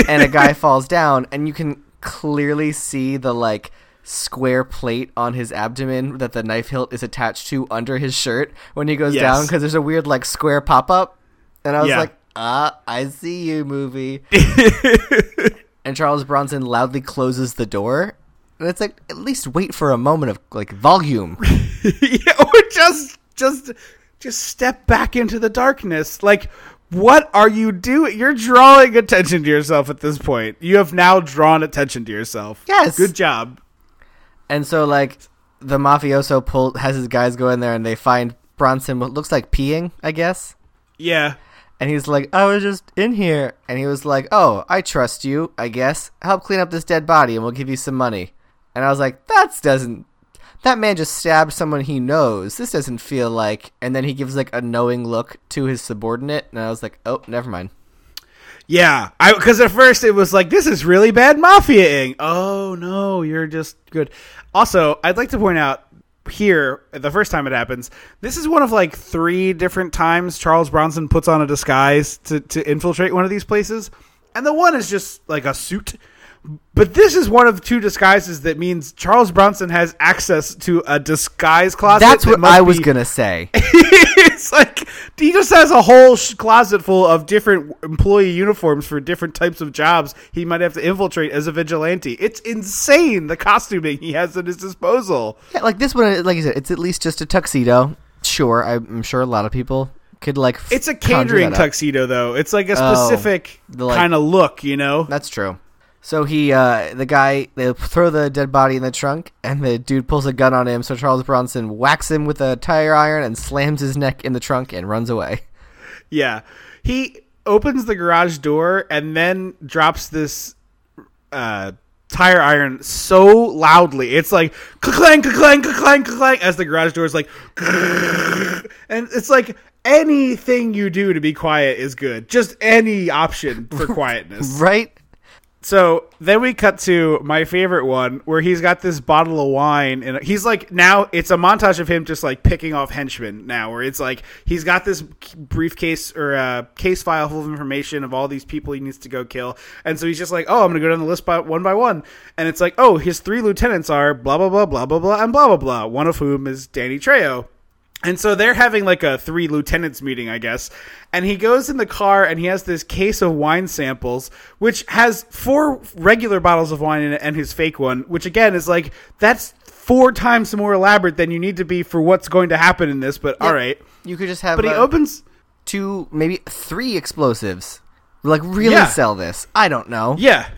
And a guy falls down, and you can clearly see the, like, square plate on his abdomen that the knife hilt is attached to under his shirt when he goes down, because there's a weird, like, square pop-up. And I was like, I see you, movie. And Charles Bronson loudly closes the door. And it's like, at least wait for a moment of, like, volume. Yeah, or just step back into the darkness. Like, what are you doing? You're drawing attention to yourself at this point. You have now drawn attention to yourself. Yes. Good job. And so, like, the mafioso has his guys go in there and they find Bronson what looks like peeing, I guess. Yeah. And he's like, I was just in here. And he was like, oh, I trust you, I guess. Help clean up this dead body and we'll give you some money. And I was like, that man just stabbed someone he knows. This doesn't feel like. And then he gives like a knowing look to his subordinate. And I was like, oh, never mind. Yeah, because at first it was like, this is really bad mafia-ing. Oh, no, you're just good. Also, I'd like to point out here, the first time it happens, this is one of like three different times Charles Bronson puts on a disguise to infiltrate one of these places. And the one is just like a suit. But this is one of two disguises that means Charles Bronson has access to a disguise closet. That's what I was going to say. It's like he just has a whole closet full of different employee uniforms for different types of jobs he might have to infiltrate as a vigilante. It's insane, the costuming he has at his disposal. Yeah, like this one, like you said, it's at least just a tuxedo. Sure, I'm sure a lot of people could like It's a catering tuxedo, though. It's like a specific kind of look, you know? That's true. So they throw the dead body in the trunk, and the dude pulls a gun on him, so Charles Bronson whacks him with a tire iron and slams his neck in the trunk and runs away. Yeah. He opens the garage door and then drops this tire iron so loudly. It's like, clang, clang, clang, clang, as the garage door is like, and it's like, anything you do to be quiet is good. Just any option for quietness. Right? So then we cut to my favorite one where he's got this bottle of wine and he's like, now it's a montage of him just like picking off henchmen now, where it's like he's got this briefcase or case file full of information of all these people he needs to go kill. And so he's just like, oh, I'm going to go down the list by one. And it's like, oh, his three lieutenants are blah, blah, blah, blah, blah, blah, and blah, blah, blah. One of whom is Danny Trejo. And so they're having like a three lieutenants meeting, I guess. And he goes in the car and he has this case of wine samples, which has four regular bottles of wine in it and his fake one, which again is like, that's four times more elaborate than you need to be for what's going to happen in this. But yeah, all right. You could just have he opens two, maybe three explosives. Like really sell this. I don't know. Yeah.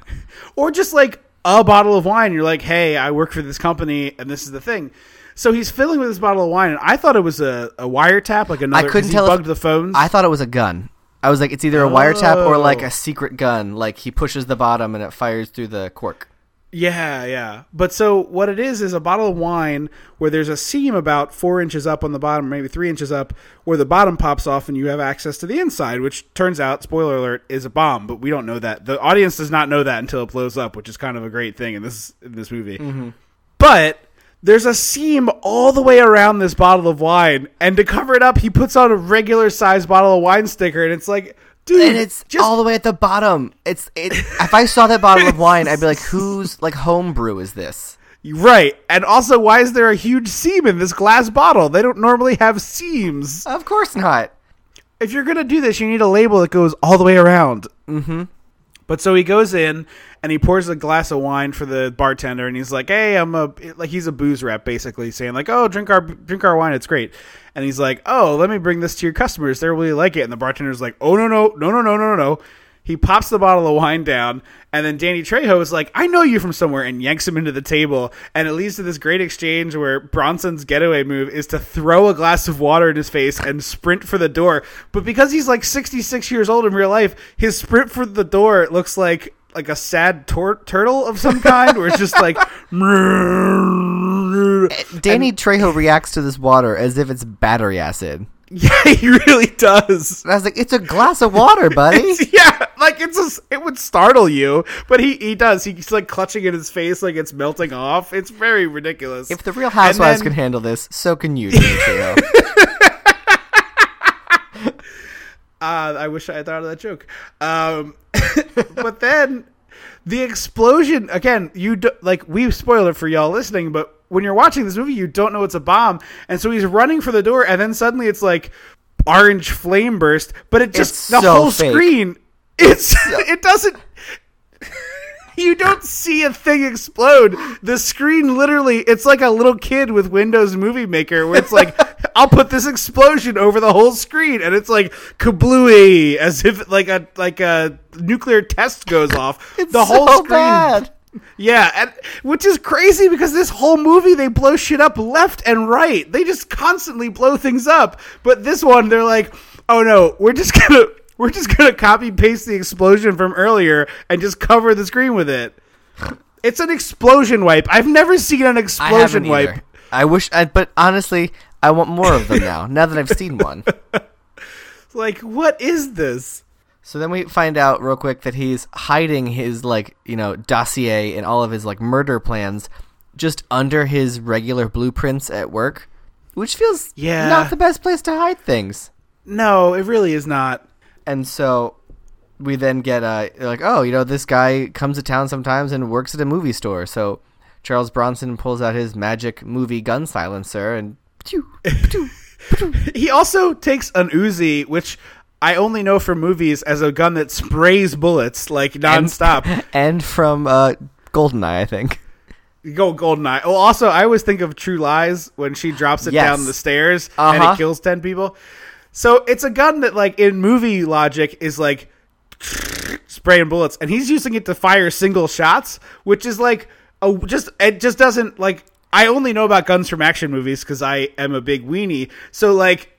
Or just like a bottle of wine. You're like, hey, I work for this company and this is the thing. So he's filling with this bottle of wine, and I thought it was a wiretap, like another. I couldn't tell. He bugged the phones. I thought it was a gun. I was like, it's either a wiretap or like a secret gun. Like he pushes the bottom and it fires through the cork. Yeah, yeah. But so what it is a bottle of wine where there's a seam about 4 inches up on the bottom, maybe 3 inches up, where the bottom pops off and you have access to the inside, which turns out, spoiler alert, is a bomb. But we don't know that. The audience does not know that until it blows up, which is kind of a great thing in this movie. Mm-hmm. But there's a seam all the way around this bottle of wine, and to cover it up, he puts on a regular size bottle of wine sticker, and it's like, dude, and it's just all the way at the bottom. If I saw that bottle of wine, I'd be like, whose like homebrew is this? Right, and also, why is there a huge seam in this glass bottle? They don't normally have seams. Of course not. If you're gonna do this, you need a label that goes all the way around. Mm-hmm. But so he goes in and he pours a glass of wine for the bartender, and he's like, hey, he's a booze rep, basically saying like, oh, drink our wine. It's great. And he's like, oh, let me bring this to your customers. They really like it. And the bartender's like, oh, no. He pops the bottle of wine down, and then Danny Trejo is like, I know you from somewhere, and yanks him into the table. And it leads to this great exchange where Bronson's getaway move is to throw a glass of water in his face and sprint for the door. But because he's like 66 years old in real life, his sprint for the door looks like a sad turtle of some kind, where it's just like Danny Trejo reacts to this water as if it's battery acid. Yeah, he really does. And I was like, it's a glass of water, buddy. It would startle you, but he does. He's like clutching at his face like it's melting off. It's very ridiculous. If the Real Housewives can handle this, so can you, Danny Trejo. I wish I had thought of that joke. But then the explosion, again, we've spoiled it for y'all listening, but when you're watching this movie, you don't know it's a bomb. And so he's running for the door, and then suddenly it's like orange flame burst, but it's the whole fake screen. It doesn't You don't see a thing explode. The screen literally, it's like a little kid with Windows Movie Maker where it's like, I'll put this explosion over the whole screen, and it's like kablooey, as if like a nuclear test goes off. It's the whole so screen. Bad. Yeah, which is crazy because this whole movie, they blow shit up left and right. They just constantly blow things up. But this one, they're like, oh no, we're just gonna copy paste the explosion from earlier and just cover the screen with it. It's an explosion wipe. I've never seen an explosion wipe. I haven't either. But honestly, I want more of them now. Now that I've seen one, like, what is this? So then we find out real quick that he's hiding his, like, you know, dossier and all of his, like, murder plans just under his regular blueprints at work, which feels not the best place to hide things. No, it really is not. And so we then get this guy comes to town sometimes and works at a movie store. So Charles Bronson pulls out his magic movie gun silencer and he also takes an Uzi, which I only know from movies as a gun that sprays bullets, like, nonstop. And from GoldenEye, I think. GoldenEye. Oh, also, I always think of True Lies when she drops it down the stairs and it kills 10 people. So it's a gun that, like, in movie logic is, like, spraying bullets. And he's using it to fire single shots, which is, like, it just doesn't, like, I only know about guns from action movies because I am a big weenie. So, like,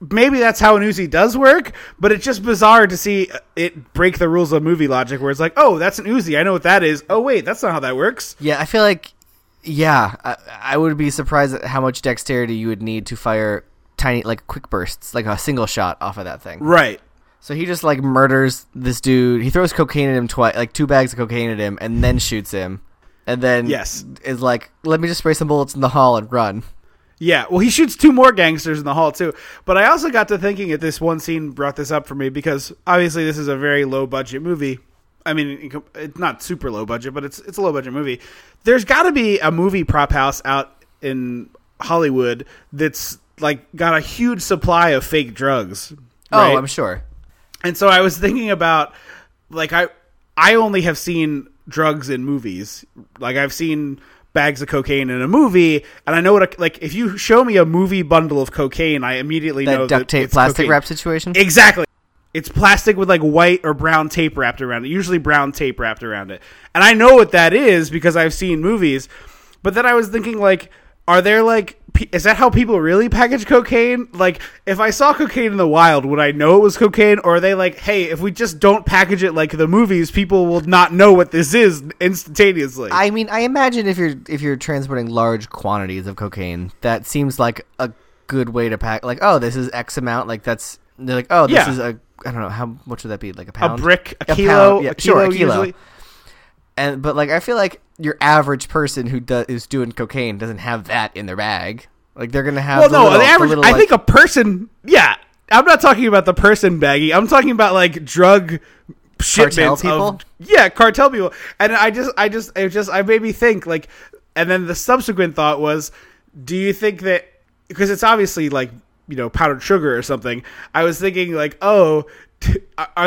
maybe that's how an Uzi does work, but it's just bizarre to see it break the rules of movie logic where it's like, oh, that's an Uzi. I know what that is. Oh, wait, that's not how that works. Yeah, I feel like, I would be surprised at how much dexterity you would need to fire tiny, like, quick bursts, like a single shot off of that thing. Right. So he just, like, murders this dude. He throws cocaine at him twice, like 2 bags of cocaine at him, and then shoots him. And then is like, let me just spray some bullets in the hall and run. Yeah, well, he shoots 2 more gangsters in the hall, too. But I also got to thinking that this one scene brought this up for me because, obviously, this is a very low-budget movie. I mean, it's not super low-budget, but it's a low-budget movie. There's got to be a movie prop house out in Hollywood that's, like, got a huge supply of fake drugs. Right? Oh, I'm sure. And so I was thinking about, like, I only have seen drugs in movies. Like, I've seen bags of cocaine in a movie, and I know what if you show me a movie bundle of cocaine, I immediately know that duct tape, plastic cocaine. Wrap situation. Exactly. It's plastic with, like, white or brown tape wrapped around it, usually brown tape wrapped around it. And I know what that is because I've seen movies. But then I was thinking, like, are there, like, is that how people really package cocaine? Like, if I saw cocaine in the wild, would I know it was cocaine? Or are they like, hey, if we just don't package it like the movies, people will not know what this is instantaneously? I mean, I imagine if you're transporting large quantities of cocaine, that seems like a good way to pack. Like, oh, this is X amount. Like, that's, they're like, oh, this is a, I don't know, how much would that be? Like a pound? A brick, a kilo? Yeah, sure, a kilo. Usually. But, like, I feel like your average person who is doing cocaine doesn't have that in their bag. Like, they're going to have I think a person, I'm not talking about the person baggy. I'm talking about, like, drug shipments. Cartel people. And I made me think, like, and then the subsequent thought was, do you think that, because it's obviously, like, you know, powdered sugar or something. I was thinking, like, are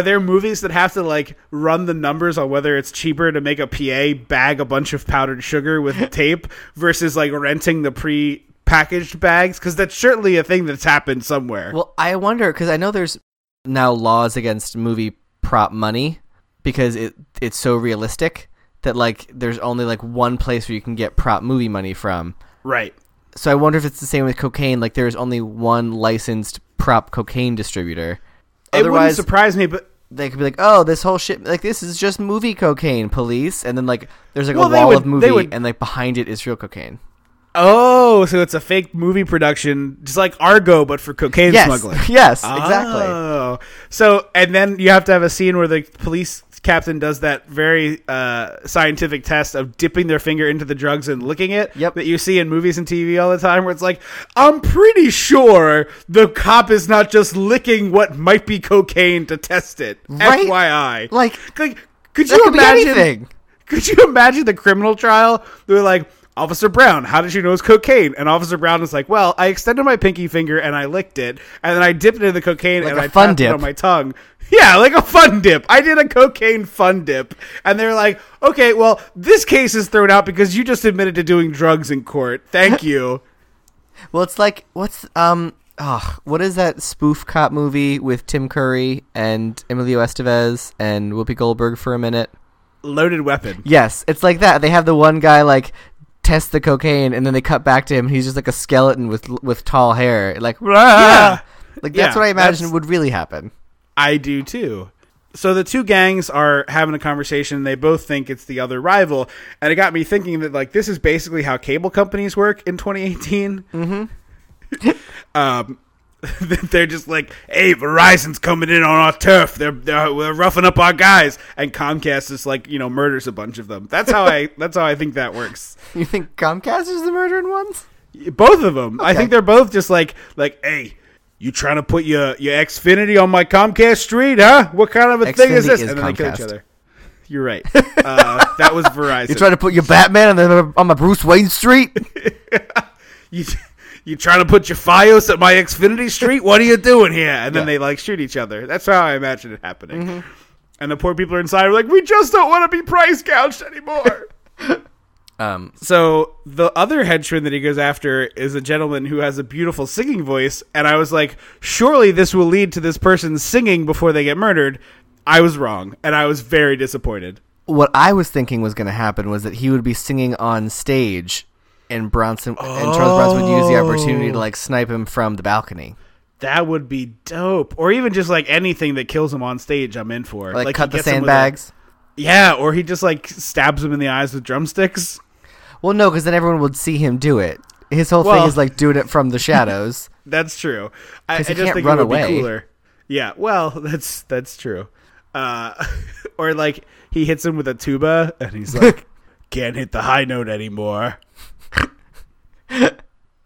there movies that have to, like, run the numbers on whether it's cheaper to make a PA bag a bunch of powdered sugar with tape versus, like, renting the pre-packaged bags? Because that's certainly a thing that's happened somewhere. Well, I wonder, because I know there's now laws against movie prop money because it's so realistic that, like, there's only, like, one place where you can get prop movie money from. Right. So I wonder if it's the same with cocaine. Like, there's only one licensed prop cocaine distributor. Otherwise, it wouldn't surprise me, but they could be like, "Oh, this whole shit, like, this is just movie cocaine, police." And then, like, there's, like, a wall of movie, and, like, behind it is real cocaine. Oh, so it's a fake movie production, just like Argo, but for cocaine smuggling. Yes, exactly. Oh, so and then you have to have a scene where the police captain does that very scientific test of dipping their finger into the drugs and licking it that you see in movies and TV all the time where it's like, I'm pretty sure the cop is not just licking what might be cocaine to test it. Right? FYI. Like, could you imagine the criminal trial? They're like, Officer Brown, how did you know it was cocaine? And Officer Brown is like, well, I extended my pinky finger and I licked it, and then I dipped it in the cocaine like and I tapped it on my tongue. Yeah, like a fun dip. I did a cocaine fun dip. And they're like, okay, well, this case is thrown out because you just admitted to doing drugs in court. Thank you. Well, it's like, what is that spoof cop movie with Tim Curry and Emilio Estevez and Whoopi Goldberg for a minute? Loaded Weapon. Yes, it's like that. They have the one guy, like, test the cocaine, and then they cut back to him, and he's just like a skeleton with tall hair. Like, yeah. Like, that's what I imagine would really happen. I do, too. So the two gangs are having a conversation. They both think it's the other rival. And it got me thinking that, like, this is basically how cable companies work in 2018. Mm-hmm. They're just like, hey, Verizon's coming in on our turf. They're roughing up our guys. And Comcast just, like, you know, murders a bunch of them. That's how I think that works. You think Comcast is the murdering ones? Both of them. Okay. I think they're both just like, hey, you trying to put your Xfinity on my Comcast street, huh? What kind of a Xfinity thing is this? And then Comcast. They kill each other. You're right. That was Verizon. You trying to put your Batman on my Bruce Wayne street? You trying to put your Fios at my Xfinity street? What are you doing here? And then they, like, shoot each other. That's how I imagine it happening. Mm-hmm. And the poor people are inside. We're like, we just don't want to be price gouged anymore. So the other henchman that he goes after is a gentleman who has a beautiful singing voice. And I was like, surely this will lead to this person singing before they get murdered. I was wrong. And I was very disappointed. What I was thinking was going to happen was that he would be singing on stage. And Charles Bronson would use the opportunity to, like, snipe him from the balcony. That would be dope. Or even just, like, anything that kills him on stage, I'm in for. Like cut the sandbags? Yeah, or he just, like, stabs him in the eyes with drumsticks. Well, no, because then everyone would see him do it. His whole thing is, like, doing it from the shadows. That's true. I just think it would be cooler. Yeah, well, that's true. Or, like, he hits him with a tuba, and he's like, can't hit the high note anymore.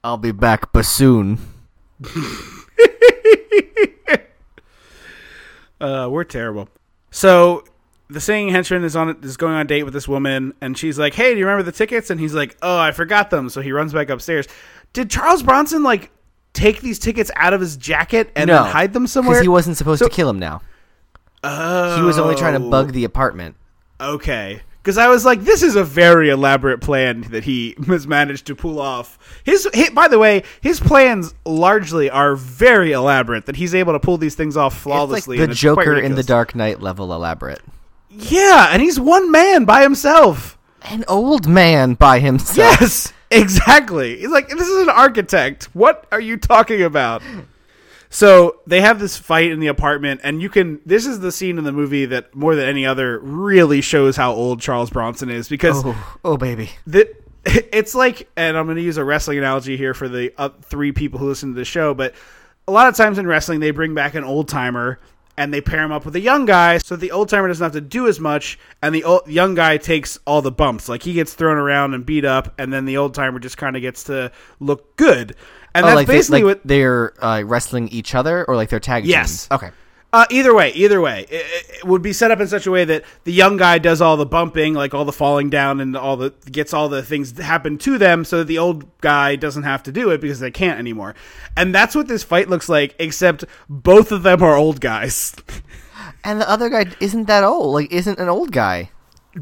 I'll be back bassoon. We're terrible. So the singing henchman is going on a date with this woman, and she's like, hey, do you remember the tickets? And he's like, oh, I forgot them. So he runs back upstairs. Did Charles Bronson, like, take these tickets out of his jacket and then hide them somewhere? Because he wasn't supposed to kill him now. Oh. He was only trying to bug the apartment. Okay. Because I was like, this is a very elaborate plan that he has managed to pull off. By the way, his plans largely are very elaborate, that he's able to pull these things off flawlessly. It's like the Joker in the Dark Knight level elaborate. Yeah, and he's one man by himself. An old man by himself. Yes, exactly. He's like, this is an architect. What are you talking about? So they have this fight in the apartment, and this is the scene in the movie that more than any other really shows how old Charles Bronson is, because it's like, and I'm going to use a wrestling analogy here for the three people who listen to the show, but a lot of times in wrestling, they bring back an old timer and they pair him up with a young guy so that the old timer doesn't have to do as much, and the young guy takes all the bumps. Like, he gets thrown around and beat up, and then the old timer just kind of gets to look good. And that's like basically what they're wrestling each other, or like they're tag teams. Yes. Okay. Either way, it would be set up in such a way that the young guy does all the bumping, like all the falling down, and gets all the things that happen to them, so that the old guy doesn't have to do it because they can't anymore. And that's what this fight looks like, except both of them are old guys. And the other guy isn't that old. Like, isn't an old guy.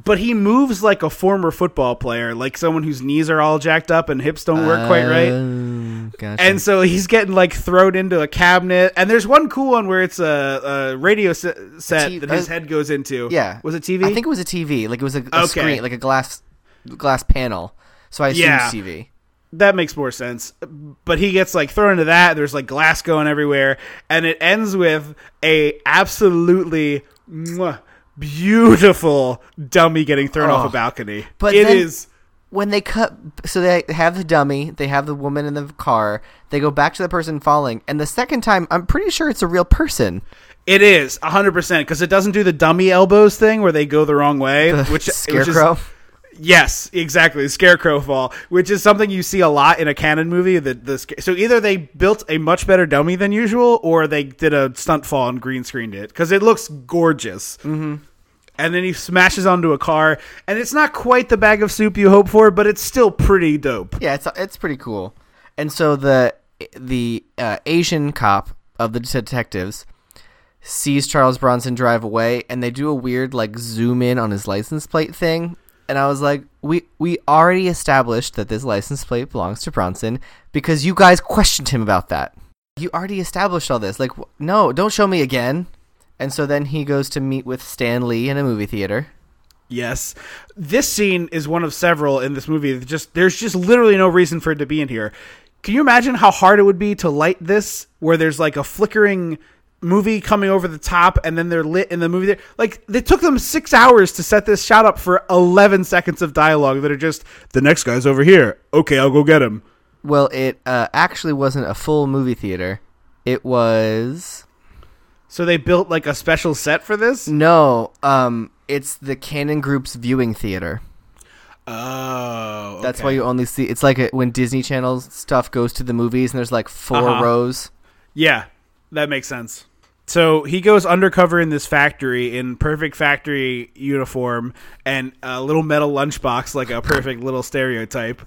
But he moves like a former football player, like someone whose knees are all jacked up and hips don't work quite right. Gotcha. And so he's getting, like, thrown into a cabinet. And there's one cool one where it's a radio set that his head goes into. Yeah. Was it TV? I think it was a TV. Like, it was a screen, like a glass panel. So I assume TV. That makes more sense. But he gets, like, thrown into that. There's, like, glass going everywhere. And it ends with a absolutely... beautiful dummy getting thrown off a balcony. But it is when they cut. So they have the dummy. They have the woman in the car. They go back to the person falling. And the second time, I'm pretty sure it's a real person. It is 100% because it doesn't do the dummy elbows thing where they go the wrong way. Which scarecrow. Yes, exactly. Scarecrow fall, which is something you see a lot in a Cannon movie. So either they built a much better dummy than usual, or they did a stunt fall and green screened it because it looks gorgeous. Mm-hmm. And then he smashes onto a car, and it's not quite the bag of soup you hope for, but it's still pretty dope. Yeah, it's pretty cool. And so the Asian cop of the detectives sees Charles Bronson drive away, and they do a weird like zoom in on his license plate thing. And I was like, we already established that this license plate belongs to Bronson because you guys questioned him about that. You already established all this. Like, no, don't show me again. And so then he goes to meet with Stan Lee in a movie theater. Yes. This scene is one of several in this movie. There's just literally no reason for it to be in here. Can you imagine how hard it would be to light this where there's like a flickering movie coming over the top and then they're lit in the movie theater? Like, they took them 6 hours to set this shot up for 11 seconds of dialogue that are just, the next guy's over here. Okay, I'll go get him. Well, it actually wasn't a full movie theater. It was... So they built like a special set for this? No, it's the Cannon Group's viewing theater. Oh, okay. That's why you only see it's like when Disney Channel stuff goes to the movies and there's like four rows. Yeah, that makes sense. So he goes undercover in this factory in perfect factory uniform and a little metal lunchbox, like a perfect little stereotype.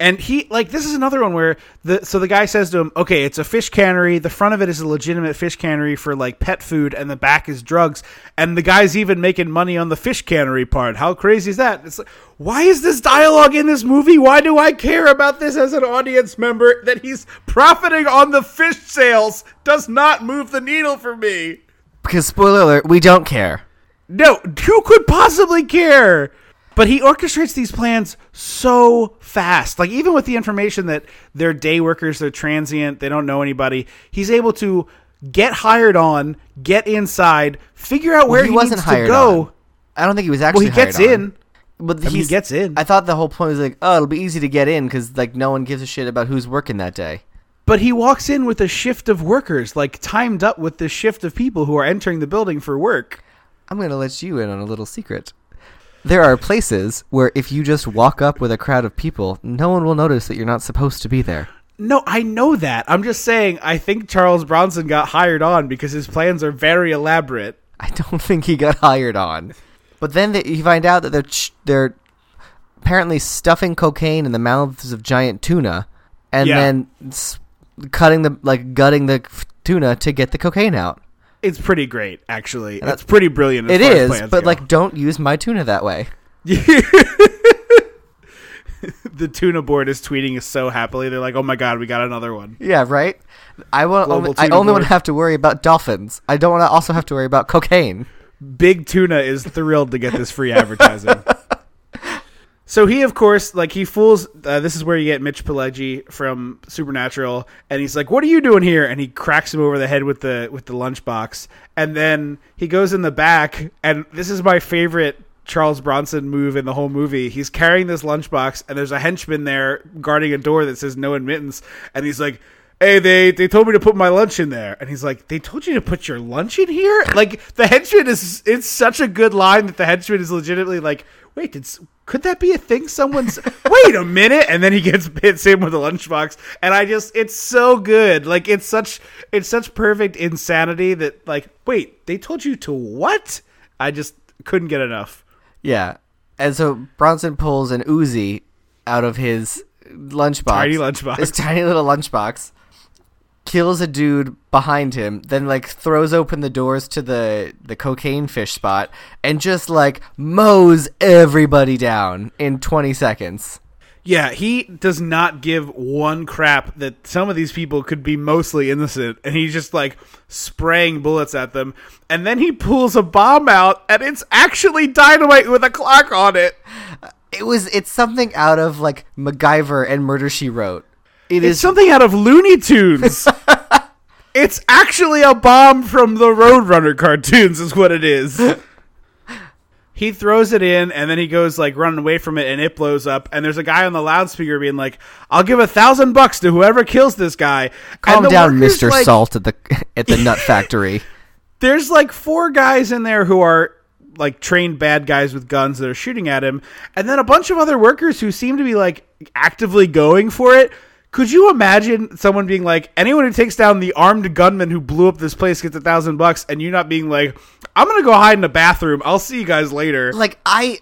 And he, like, this is another one where the guy says to him, okay, it's a fish cannery. The front of it is a legitimate fish cannery for like pet food and the back is drugs. And the guy's even making money on the fish cannery part. How crazy is that? It's like, why is this dialogue in this movie? Why do I care about this as an audience member? That he's profiting on the fish sales does not move the needle for me. Because, spoiler alert, we don't care. No, who could possibly care? But he orchestrates these plans so fast. Like, even with the information that they're day workers, they're transient, they don't know anybody, he's able to get hired on, get inside, figure out where he needs to go. On. I don't think he was actually hired on. Well, he gets in. But he gets in. I thought the whole point was like, oh, it'll be easy to get in because, like, no one gives a shit about who's working that day. But he walks in with a shift of workers, like, timed up with the shift of people who are entering the building for work. I'm going to let you in on a little secret. There are places where if you just walk up with a crowd of people, no one will notice that you're not supposed to be there. No, I know that. I'm just saying I think Charles Bronson got hired on because his plans are very elaborate. I don't think he got hired on. But then you find out that they're apparently stuffing cocaine in the mouths of giant tuna and then gutting the tuna to get the cocaine out. It's pretty great, actually. That's pretty brilliant. It is, but like, don't use my tuna that way. The tuna board is tweeting so happily. They're like, "Oh my god, we got another one!" Yeah, right. I only want to have to worry about dolphins. I don't want to also have to worry about cocaine. Big Tuna is thrilled to get this free advertising. So he, of course, like he fools. This is where you get Mitch Pileggi from Supernatural, and he's like, "What are you doing here?" And he cracks him over the head with the lunchbox, and then he goes in the back. And this is my favorite Charles Bronson move in the whole movie. He's carrying this lunchbox, and there's a henchman there guarding a door that says "No admittance," and he's like, "Hey, they told me to put my lunch in there," and he's like, "They told you to put your lunch in here?" Like, the henchman is, it's such a good line that the henchman is legitimately like, "Wait, could that be a thing? Someone's wait a minute," and then he gets hits in with a lunchbox, and it's so good. Like, it's such perfect insanity that, like, wait, they told you to what? I just couldn't get enough. Yeah, and so Bronson pulls an Uzi out of his lunchbox, his tiny little lunchbox, kills a dude behind him, then like throws open the doors to the cocaine fish spot and just like mows everybody down in 20 seconds. Yeah, he does not give one crap that some of these people could be mostly innocent, and he's just like spraying bullets at them, and then he pulls a bomb out and it's actually dynamite with a clock on it. It's something out of like MacGyver and Murder, She Wrote. It's something out of Looney Tunes. It's actually a bomb from the Roadrunner cartoons is what it is. He throws it in, and then he goes, like, running away from it, and it blows up. And there's a guy on the loudspeaker being like, "I'll give $1,000 to whoever kills this guy." Calm down, Mr. Like, Salt at the nut factory. There's, like, four guys in there who are, like, trained bad guys with guns that are shooting at him. And then a bunch of other workers who seem to be, like, actively going for it Could you imagine someone being like, anyone who takes down the armed gunman who blew up this place gets $1,000, and you not being like, I'm going to go hide in the bathroom. I'll see you guys later. Like, I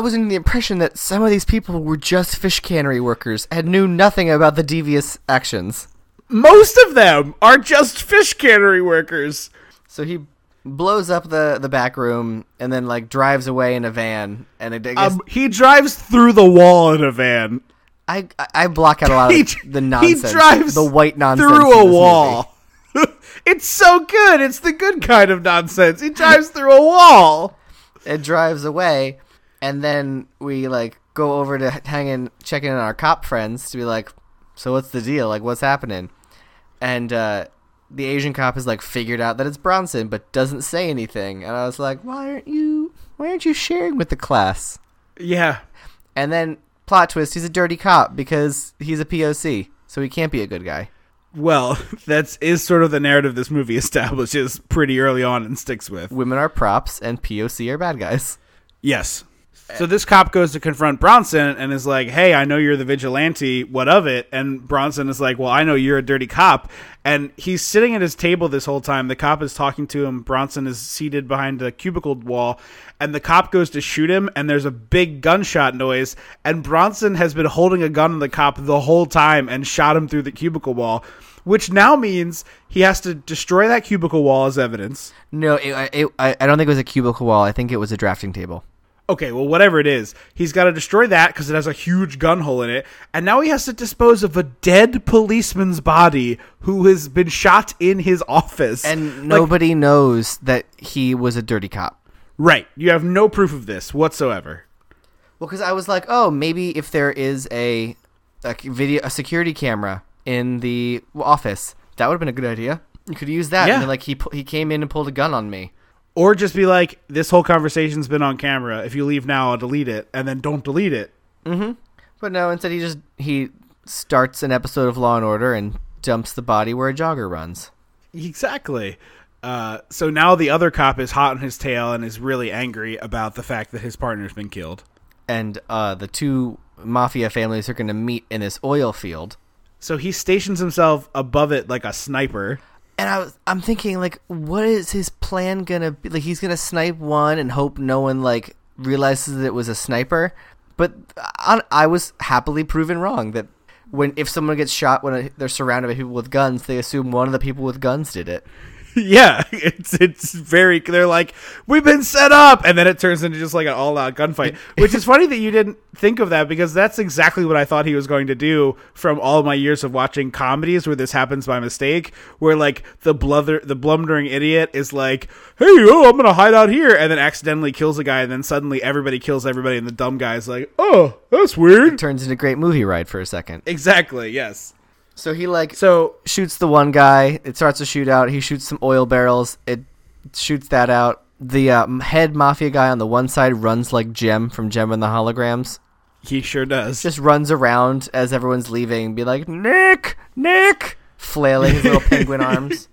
was under the impression that some of these people were just fish cannery workers and knew nothing about the devious actions. Most of them are just fish cannery workers. So he blows up the back room and then, like, drives away in a van. And I guess he drives through the wall in a van. I block out a lot of the nonsense. He drives the white nonsense through a wall. It's so good. It's the good kind of nonsense. He drives through a wall. It drives away, and then we like go over to check in on our cop friends to be like, so what's the deal? Like, what's happening? And the Asian cop has like figured out that it's Bronson, but doesn't say anything. And I was like, why aren't you sharing with the class? Yeah. And then, plot twist, he's a dirty cop because he's a POC, so he can't be a good guy. Well, that is sort of the narrative this movie establishes pretty early on and sticks with. Women are props and POC are bad guys. Yes. So this cop goes to confront Bronson and is like, hey, I know you're the vigilante. What of it? And Bronson is like, well, I know you're a dirty cop. And he's sitting at his table this whole time. The cop is talking to him. Bronson is seated behind the cubicle wall. And the cop goes to shoot him, and there's a big gunshot noise, and Bronson has been holding a gun on the cop the whole time and shot him through the cubicle wall, which now means he has to destroy that cubicle wall as evidence. No, I don't think it was a cubicle wall. I think it was a drafting table. Okay, well, whatever it is, he's got to destroy that because it has a huge gun hole in it, and now he has to dispose of a dead policeman's body who has been shot in his office. And nobody knows that he was a dirty cop. Right. You have no proof of this whatsoever. Well, because I was like, oh, maybe if there is a security camera in the office, that would have been a good idea. You could use that. Yeah. And then, like, he came in and pulled a gun on me. Or just be like, this whole conversation's been on camera. If you leave now, I'll delete it. And then don't delete it. Mm-hmm. But no, instead he starts an episode of Law & Order and dumps the body where a jogger runs. Exactly. So now the other cop is hot on his tail and is really angry about the fact that his partner's been killed. And the two mafia families are going to meet in this oil field. So he stations himself above it like a sniper. And I'm thinking, like, what is his plan going to be? Like, he's going to snipe one and hope no one, like, realizes that it was a sniper. But I was happily proven wrong that if someone gets shot when they're surrounded by people with guns, they assume one of the people with guns did it. Yeah, it's very, they're like, we've been set up, and then it turns into just like an all-out gunfight, which is funny that you didn't think of that, because that's exactly what I thought he was going to do from all my years of watching comedies where this happens by mistake, where like the blundering idiot is like, hey, I'm gonna hide out here, and then accidentally kills a guy, and then suddenly everybody kills everybody, and the dumb guy's like, oh, that's weird. It turns into Great Movie Ride for a second. Exactly, yes. So he shoots the one guy. It starts a shootout. He shoots some oil barrels. It shoots that out. The head mafia guy on the one side runs like Jem from Jem and the Holograms. He sure does. Just runs around as everyone's leaving, be like, Nick, Nick, flailing his little penguin arms.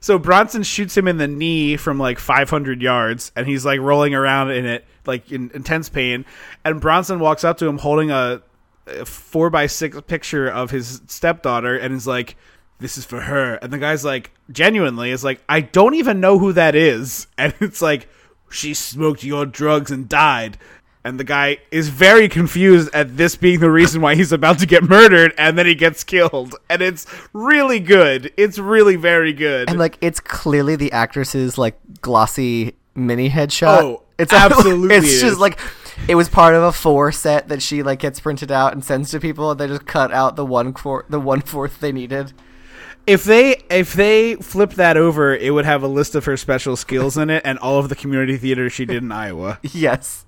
So Bronson shoots him in the knee from like 500 yards, and he's like rolling around in it, like in intense pain. And Bronson walks up to him holding a 4x6 picture of his stepdaughter and is like, this is for her. And the guy's like, genuinely is like, I don't even know who that is. And it's like, she smoked your drugs and died. And the guy is very confused at this being the reason why he's about to get murdered, and then he gets killed. And it's really good. It's really very good. And like, it's clearly the actress's like glossy mini headshot. Oh, it's absolutely. It's just like, it was part of a 4 set that she like gets printed out and sends to people, and they just cut out the one fourth they needed. If they flip that over, it would have a list of her special skills in it and all of the community theater she did in Iowa. Yes.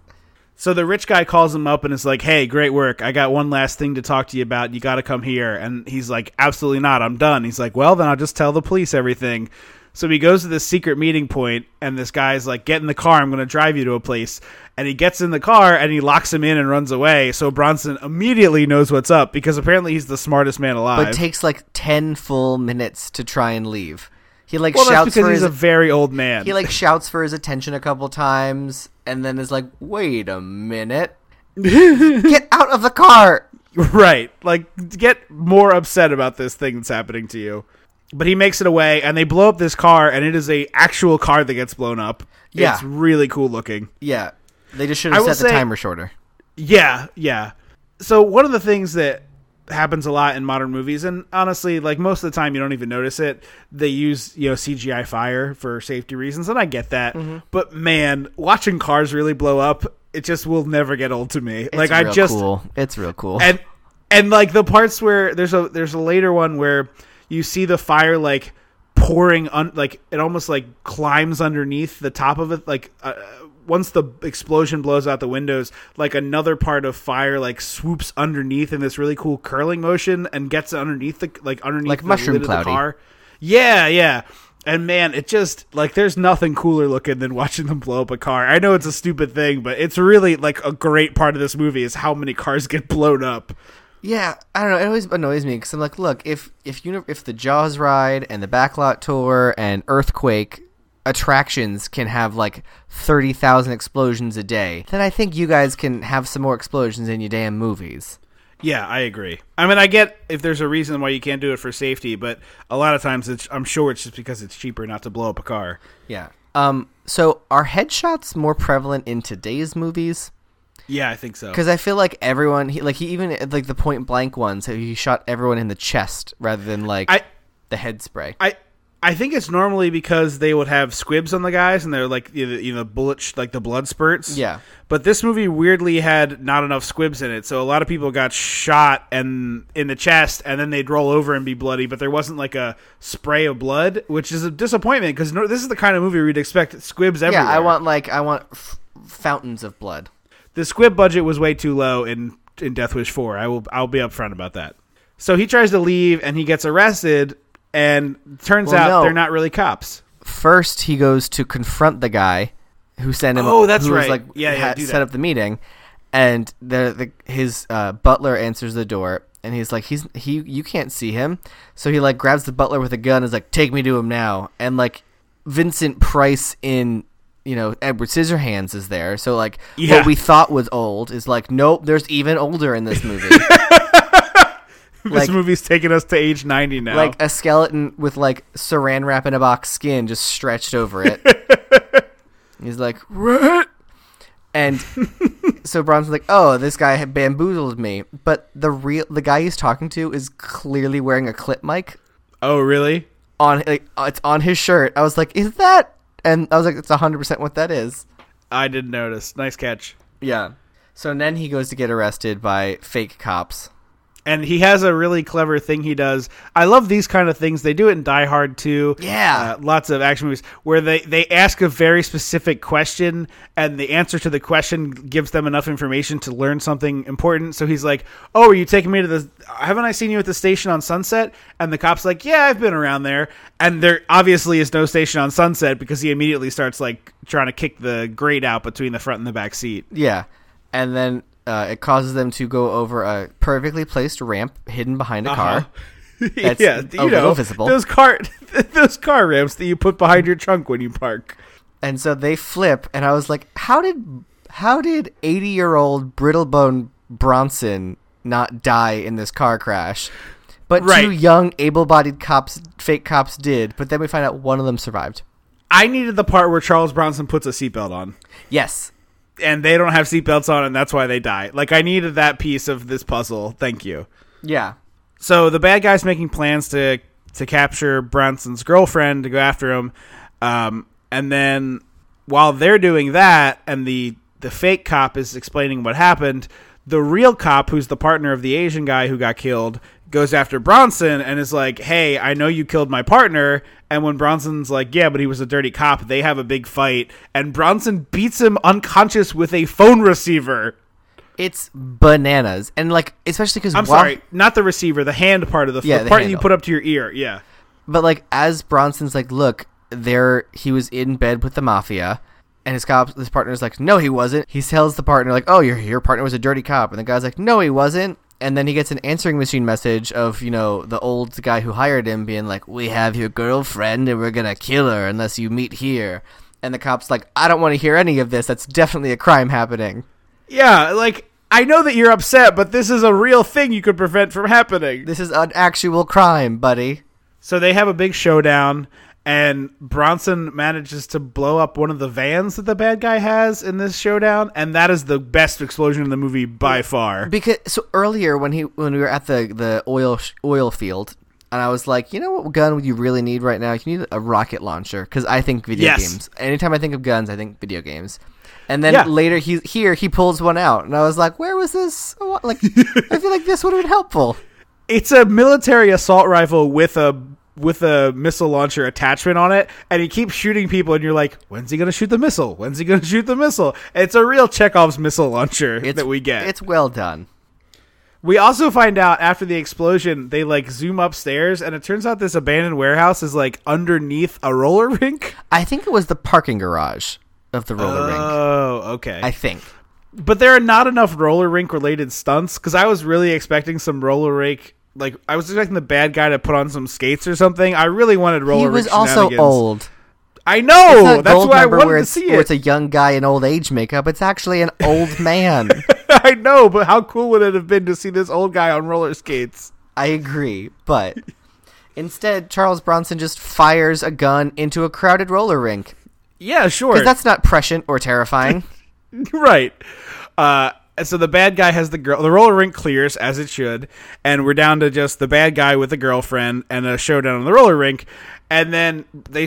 So the rich guy calls him up and is like, hey, great work. I got one last thing to talk to you about. You got to come here. And he's like, absolutely not. I'm done. He's like, well, then I'll just tell the police everything. So he goes to this secret meeting point, and this guy's like, get in the car, I'm going to drive you to a place. And he gets in the car, and he locks him in and runs away. So Bronson immediately knows what's up, because apparently he's the smartest man alive. But it takes like 10 full minutes to try and leave. He like shouts because he's a very old man. He like shouts for his attention a couple times, and then is like, wait a minute. Get out of the car. Right. Like, get more upset about this thing that's happening to you. But he makes it away, and they blow up this car, and it is a actual car that gets blown up. Yeah. It's really cool looking. Yeah. They just should have set the timer shorter. Yeah, yeah. So one of the things that happens a lot in modern movies, and honestly, like, most of the time you don't even notice it, they use, you know, CGI fire for safety reasons, and I get that. Mm-hmm. But, man, watching cars really blow up, it just will never get old to me. It's like, real cool. It's real cool. And like, the parts where there's a later one where you see the fire, like, pouring like, it almost, like, climbs underneath the top of it, like, once the explosion blows out the windows, like, another part of fire, like, swoops underneath in this really cool curling motion and gets underneath the, like, the mushroom lid of the car. Yeah, yeah. And, man, it just, like, there's nothing cooler looking than watching them blow up a car. I know it's a stupid thing, but it's really, like, a great part of this movie is how many cars get blown up. Yeah, I don't know. It always annoys me because I'm like, look, if the Jaws ride and the Backlot Tour and Earthquake attractions can have, like, 30,000 explosions a day, then I think you guys can have some more explosions in your damn movies. Yeah, I agree. I mean, I get if there's a reason why you can't do it for safety, but a lot of times I'm sure it's just because it's cheaper not to blow up a car. Yeah. So are headshots more prevalent in today's movies? Yeah, I think so. Because I feel like everyone, he even, like, the point blank ones, he shot everyone in the chest rather than, like, the head spray. I think it's normally because they would have squibs on the guys and they're, like, you know bullets, like, the blood spurts. Yeah. But this movie weirdly had not enough squibs in it, so a lot of people got shot and in the chest, and then they'd roll over and be bloody, but there wasn't, like, a spray of blood, which is a disappointment because this is the kind of movie we'd expect squibs everywhere. Yeah, I want fountains of blood. The squib budget was way too low in Death Wish 4. I'll be upfront about that. So he tries to leave and he gets arrested. And turns out they're not really cops. First, he goes to confront the guy who sent him. Oh, that's right. Like, set up the meeting, and his butler answers the door, and he's like, you can't see him. So he, like, grabs the butler with a gun and is like, take me to him now. And, like, Vincent Price in, you know, Edward Scissorhands is there. So, like, what we thought was old is, like, nope, there's even older in this movie. This movie's taking us to age 90 now. Like, a skeleton with, like, saran wrap in a box skin just stretched over it. He's like, what? And so Bronson's like, oh, this guy had bamboozled me. But the guy he's talking to is clearly wearing a clip mic. Oh, really? It's on his shirt. I was like, is that? And I was like, it's 100% what that is. I didn't notice. Nice catch. Yeah. So then he goes to get arrested by fake cops. And he has a really clever thing he does. I love these kind of things. They do it in Die Hard, too. Yeah. Lots of action movies where they ask a very specific question, and the answer to the question gives them enough information to learn something important. So he's like, oh, are you taking me to the... Haven't I seen you at the station on Sunset? And the cop's like, yeah, I've been around there. And there obviously is no station on Sunset because he immediately starts, like, trying to kick the grate out between the front and the back seat. Yeah. And then... it causes them to go over a perfectly placed ramp hidden behind a car. That's visible. Those car ramps that you put behind your trunk when you park. And so they flip, and I was like, how did 80-year-old brittlebone Bronson not die in this car crash? But two young able-bodied fake cops did. But then we find out one of them survived. I needed the part where Charles Bronson puts a seatbelt on. Yes. And they don't have seatbelts on, and that's why they die. Like, I needed that piece of this puzzle. Thank you. Yeah. So the bad guy's making plans to capture Bronson's girlfriend to go after him. And then while they're doing that, and the fake cop is explaining what happened, the real cop, who's the partner of the Asian guy who got killed, goes after Bronson and is like, hey, I know you killed my partner. And when Bronson's like, yeah, but he was a dirty cop, they have a big fight, and Bronson beats him unconscious with a phone receiver. It's bananas. And, like, especially because sorry, not the receiver, the hand part of the part handle. You put up to your ear. Yeah. But, like, as Bronson's like, look, he was in bed with the mafia. And his partner's like, no, he wasn't. He tells the partner, like, oh, your partner was a dirty cop. And the guy's like, no, he wasn't. And then he gets an answering machine message of, you know, the old guy who hired him being like, we have your girlfriend and we're going to kill her unless you meet here. And the cop's like, I don't want to hear any of this. That's definitely a crime happening. Yeah, like, I know that you're upset, but this is a real thing you could prevent from happening. This is an actual crime, buddy. So they have a big showdown, and Bronson manages to blow up one of the vans that the bad guy has in this showdown, and that is the best explosion in the movie by far. Because so earlier when we were at the oil field, and I was like, you know what gun would you really need right now? You need a rocket launcher, because I think video games. Anytime I think of guns, I think video games. And then later, he pulls one out. And I was like, where was this? Like, I feel like this would have been helpful. It's a military assault rifle with a missile launcher attachment on it. And he keeps shooting people. And you're like, when's he going to shoot the missile? When's he going to shoot the missile? It's a real Chekhov's missile launcher that we get. It's well done. We also find out after the explosion, they like zoom upstairs, and it turns out this abandoned warehouse is like underneath a roller rink. I think it was the parking garage of the roller rink. Oh, okay. I think. But there are not enough roller rink related stunts, because I was really expecting some roller rink. Like, I was expecting the bad guy to put on some skates or something. I really wanted roller rink shenanigans. He was also old. I know! That's why I wanted to see it. Where it's a young guy in old age makeup. It's actually an old man. I know, but how cool would it have been to see this old guy on roller skates? I agree, but instead, Charles Bronson just fires a gun into a crowded roller rink. Yeah, sure. Because that's not prescient or terrifying. Right. And so the bad guy has the girl. The roller rink clears, as it should. And we're down to just the bad guy with a girlfriend and a showdown on the roller rink. And then they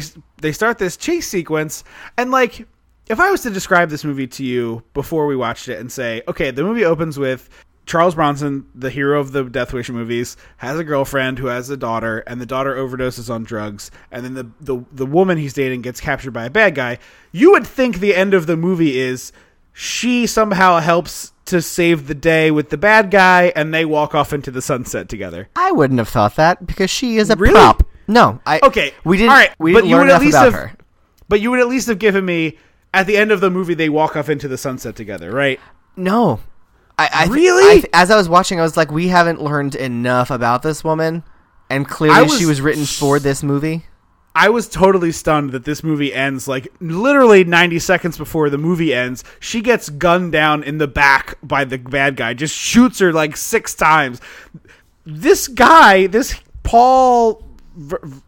start this chase sequence. And, like, if I was to describe this movie to you before we watched it and say, okay, the movie opens with Charles Bronson, the hero of the Death Wish movies, has a girlfriend who has a daughter, and the daughter overdoses on drugs, and then the woman he's dating gets captured by a bad guy. You would think the end of the movie is she somehow helps to save the day with the bad guy, and they walk off into the sunset together. I wouldn't have thought that, because she is a prop. No, we didn't learn enough about her. But you would at least have given me, at the end of the movie, they walk off into the sunset together, right? No. As I was watching, I was like, we haven't learned enough about this woman, and clearly she was written for this movie. I was totally stunned that this movie ends, like, literally 90 seconds before the movie ends, she gets gunned down in the back by the bad guy, just shoots her, like, 6 times. This guy, this Paul,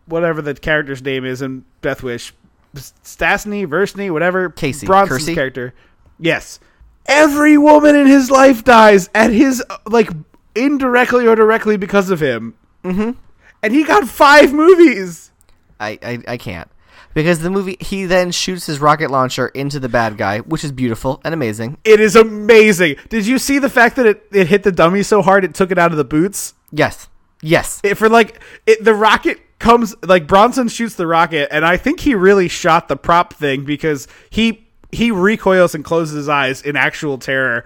whatever the character's name is in Death Wish, Stastny, Versny, whatever, Bronson's character. Yes. Every woman in his life dies at his, like, indirectly or directly because of him. Mm-hmm. And he got 5 movies. I can't. Because the movie, he then shoots his rocket launcher into the bad guy, which is beautiful and amazing. It is amazing. Did you see the fact that it hit the dummy so hard it took it out of the boots? Yes. Yes. The rocket comes, like, Bronson shoots the rocket, and I think he really shot the prop thing, because he recoils and closes his eyes in actual terror,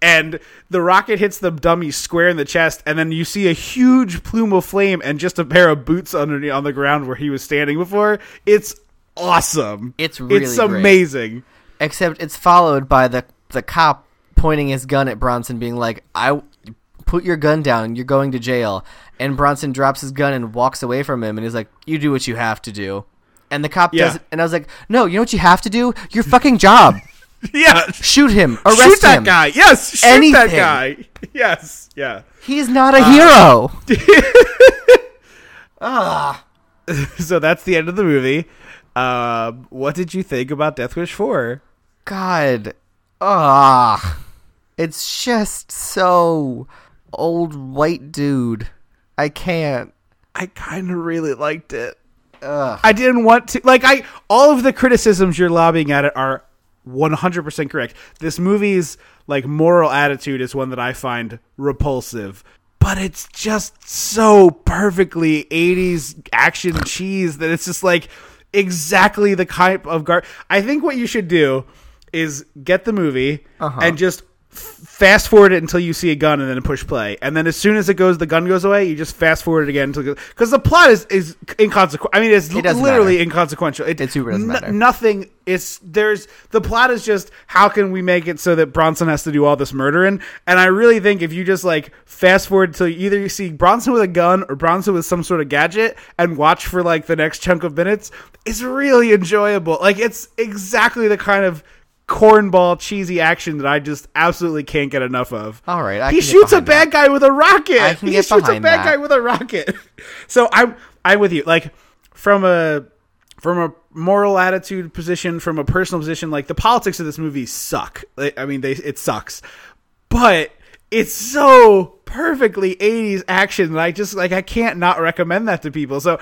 and the rocket hits the dummy square in the chest, and then you see a huge plume of flame and just a pair of boots underneath on the ground where he was standing before. It's awesome. It's really amazing. Great. Except it's followed by the cop pointing his gun at Bronson, being like, "I put your gun down. You're going to jail." And Bronson drops his gun and walks away from him, and he's like, "You do what you have to do." And the cop does it, and I was like, no, you know what you have to do? Your fucking job. Yeah. Shoot him. Arrest him. Shoot that guy. Yes. Shoot that guy. Yes. Yeah. He's not a hero. So that's the end of the movie. What did you think about Death Wish 4? God. It's just so old white dude. I can't. I kind of really liked it. Ugh. I didn't want to, like, all of the criticisms you're lobbing at it are 100% correct. This movie's, like, moral attitude is one that I find repulsive, but it's just so perfectly 80s action cheese that it's just, like, exactly the type of I think what you should do is get the movie and just fast forward it until you see a gun and then push play. And then as soon as the gun goes away, you just fast forward it again until, because the plot is inconsequential. I mean, it's literally inconsequential. It super doesn't matter. Nothing. The plot is just, how can we make it so that Bronson has to do all this murdering? And I really think if you just, like, fast forward until either you see Bronson with a gun or Bronson with some sort of gadget and watch for, like, the next chunk of minutes, it's really enjoyable. Like, it's exactly the kind of cornball cheesy action that I just absolutely can't get enough of. All right, he shoots a bad guy with a rocket. So I'm with you. Like from a moral attitude position, from a personal position, like the politics of this movie suck. I mean, it sucks, but it's so perfectly 80s action that I just like, I can't not recommend that to people. So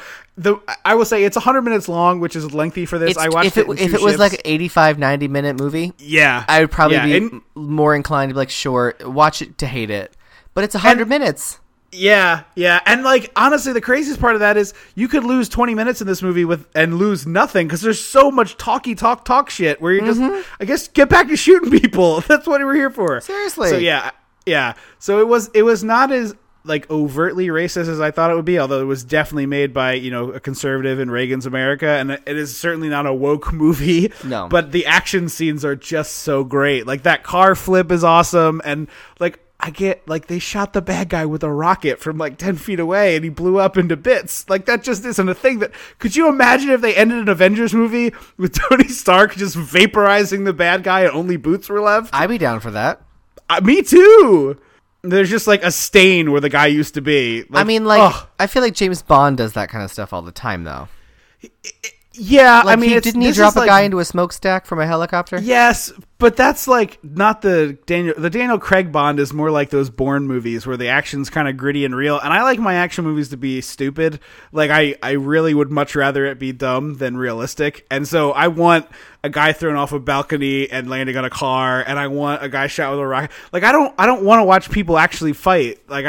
I will say it's 100 minutes long, which is lengthy for this. I watched it. If it was like an 85, 90 minute movie, yeah, I would probably be more inclined to be like, sure, watch it to hate it, but it's 100 minutes. Yeah. And like, honestly, the craziest part of that is you could lose 20 minutes in this movie and lose nothing, because there's so much talk shit where you just, I guess, get back to shooting people. That's what we're here for. Seriously. So yeah. So it was not as like overtly racist as I thought it would be, although it was definitely made by, you know, a conservative in Reagan's America, and it is certainly not a woke movie. No. But the action scenes are just so great. Like that car flip is awesome, and like I get, like, they shot the bad guy with a rocket from like 10 feet away and he blew up into bits. Like, that just isn't a thing. That could you imagine if they ended an Avengers movie with Tony Stark just vaporizing the bad guy and only boots were left? I'd be down for that. Me too. There's just like a stain where the guy used to be. Like, I mean, like, ugh. I feel like James Bond does that kind of stuff all the time, though. Yeah, like, I mean, didn't he drop a guy into a smokestack from a helicopter? Yes, but that's like not the Daniel. The Daniel Craig Bond is more like those Bourne movies where the action's kind of gritty and real. And I like my action movies to be stupid. Like I really would much rather it be dumb than realistic. And so I want a guy thrown off a balcony and landing on a car, and I want a guy shot with a rocket. Like I don't want to watch people actually fight. Like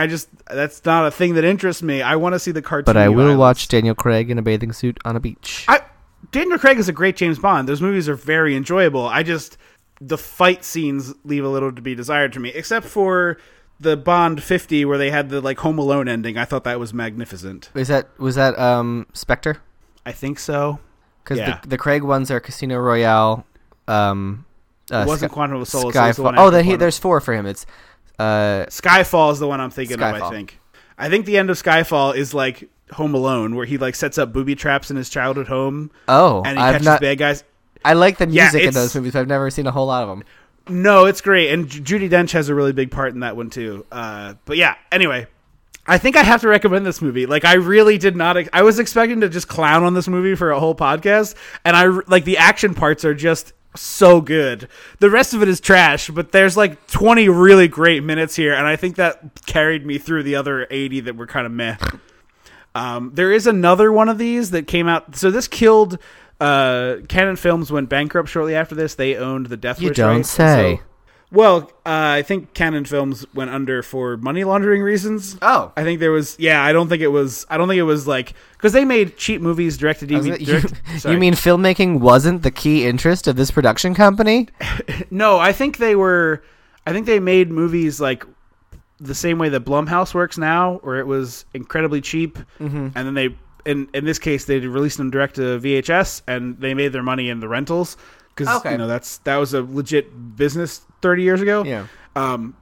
that's not a thing that interests me. I want to see the cartoon. But I will watch Daniel Craig in a bathing suit on a beach. Daniel Craig is a great James Bond. Those movies are very enjoyable. The fight scenes leave a little to be desired to me, except for the Bond 50 where they had the like Home Alone ending. I thought that was magnificent. Was that Spectre? I think so. Because the Craig ones are Casino Royale. It wasn't Quantum of Solace. Skyfall. Oh, there's four for him. It's Skyfall is the one I'm thinking of. I think the end of Skyfall is like Home Alone, where he like sets up booby traps in his childhood home. Oh, and he catches bad guys. I like the music in those movies. But I've never seen a whole lot of them. No, it's great, and Judi Dench has a really big part in that one too. But yeah, anyway, I think I have to recommend this movie. Like, I really did not. I was expecting to just clown on this movie for a whole podcast, and I like the action parts are just so good. The rest of it is trash, but there's like 20 really great minutes here, and I think that carried me through the other 80 that were kind of meh. There is another one of these that came out. So this killed Cannon Films went bankrupt shortly after this. They owned the Death Wish. You don't say. So, well, I think Cannon Films went under for money laundering reasons. Oh, I think there was. Yeah, I don't think it was. I don't think it was like because they made cheap movies direct to DVD. You mean filmmaking wasn't the key interest of this production company? No, I think they were. I think they made movies like the same way that Blumhouse works now, where it was incredibly cheap, and then they, in this case, they released them direct to VHS, and they made their money in the rentals, because you know that was a legit business 30 years ago. Yeah,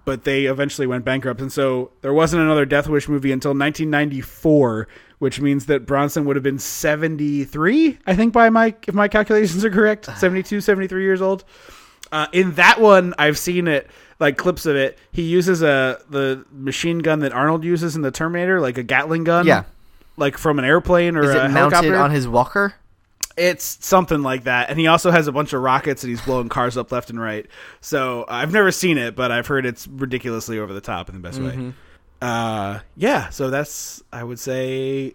but they eventually went bankrupt, and so there wasn't another Death Wish movie until 1994, which means that Bronson would have been 73, I think, if my calculations are correct, 72, 73 years old. In that one, I've seen it, like clips of it. He uses the machine gun that Arnold uses in the Terminator, like a Gatling gun. Yeah, like from an airplane or a helicopter. Is it mounted on his walker? It's something like that. And he also has a bunch of rockets and he's blowing cars up left and right. So I've never seen it, but I've heard it's ridiculously over the top in the best way. Yeah. So that's, I would say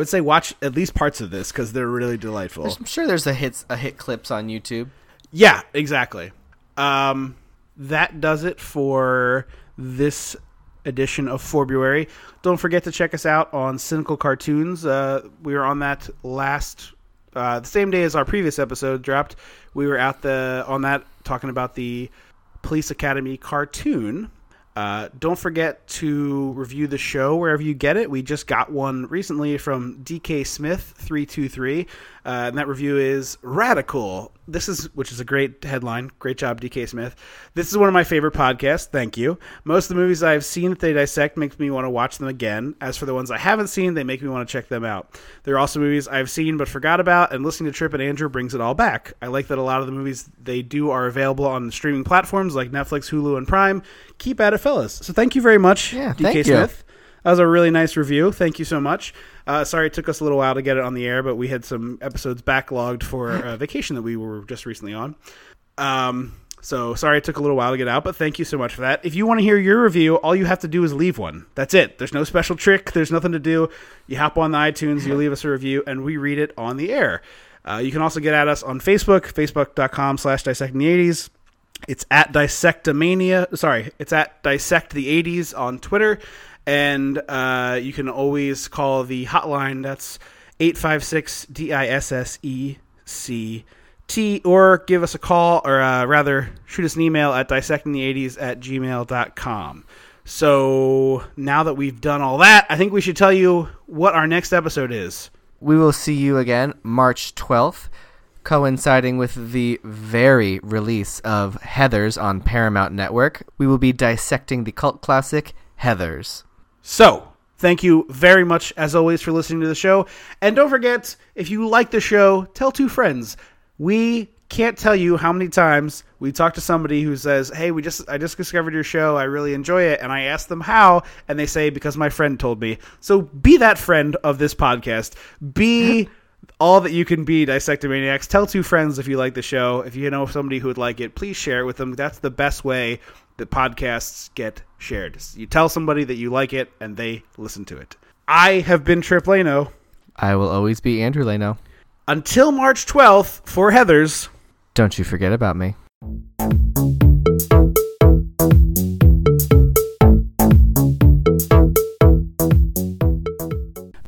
watch at least parts of this because they're really delightful. I'm sure there's a hit clips on YouTube. Yeah, exactly. That does it for this edition of Forbuary. Don't forget to check us out on Cynical Cartoons. We were on that the same day as our previous episode dropped. We were on that talking about the Police Academy cartoon. Don't forget to review the show wherever you get it. We just got one recently from DK Smith 323, and that review is Radical. which is a great headline. Great job, DK Smith. This is one of my favorite podcasts. Thank you. Most of the movies I've seen that they dissect makes me want to watch them again. As for the ones I haven't seen, they make me want to check them out. There are also movies I've seen but forgot about, and listening to Trip and Andrew brings it all back. I like that a lot of the movies they do are available on the streaming platforms like Netflix, Hulu, and Prime. Keep at it, fellas. So thank you very much, DK Smith. That was a really nice review. Thank you so much. Sorry it took us a little while to get it on the air, but we had some episodes backlogged for a vacation that we were just recently on. So sorry it took a little while to get out, but thank you so much for that. If you want to hear your review, all you have to do is leave one. That's it. There's no special trick. There's nothing to do. You hop on the iTunes, you leave us a review, and we read it on the air. You can also get at us on Facebook, facebook.com/dissecting the 80s. It's at Dissectomania. Sorry, it's at Dissect the 80s on Twitter. And you can always call the hotline. That's 856-DISSECT, or give us a call, or rather shoot us an email at dissectingthe80s@gmail.com. So now that we've done all that, I think we should tell you what our next episode is. We will see you again March 12th, coinciding with the very release of Heathers on Paramount Network. We will be dissecting the cult classic Heathers. So, thank you very much, as always, for listening to the show. And don't forget, if you like the show, tell two friends. We can't tell you how many times we talk to somebody who says, hey, I just discovered your show. I really enjoy it. And I ask them how, and they say, because my friend told me. So be that friend of this podcast. Be all that you can be, Dissectomaniacs. Tell two friends if you like the show. If you know somebody who would like it, please share it with them. That's the best way that podcasts get shared. You tell somebody that you like it, and they listen to it. I have been Trip Lano. I will always be Andrew Lano. Until March 12th for Heathers. Don't you forget about me.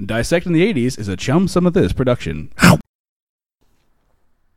Dissecting the 80s is a Chum Some of This production.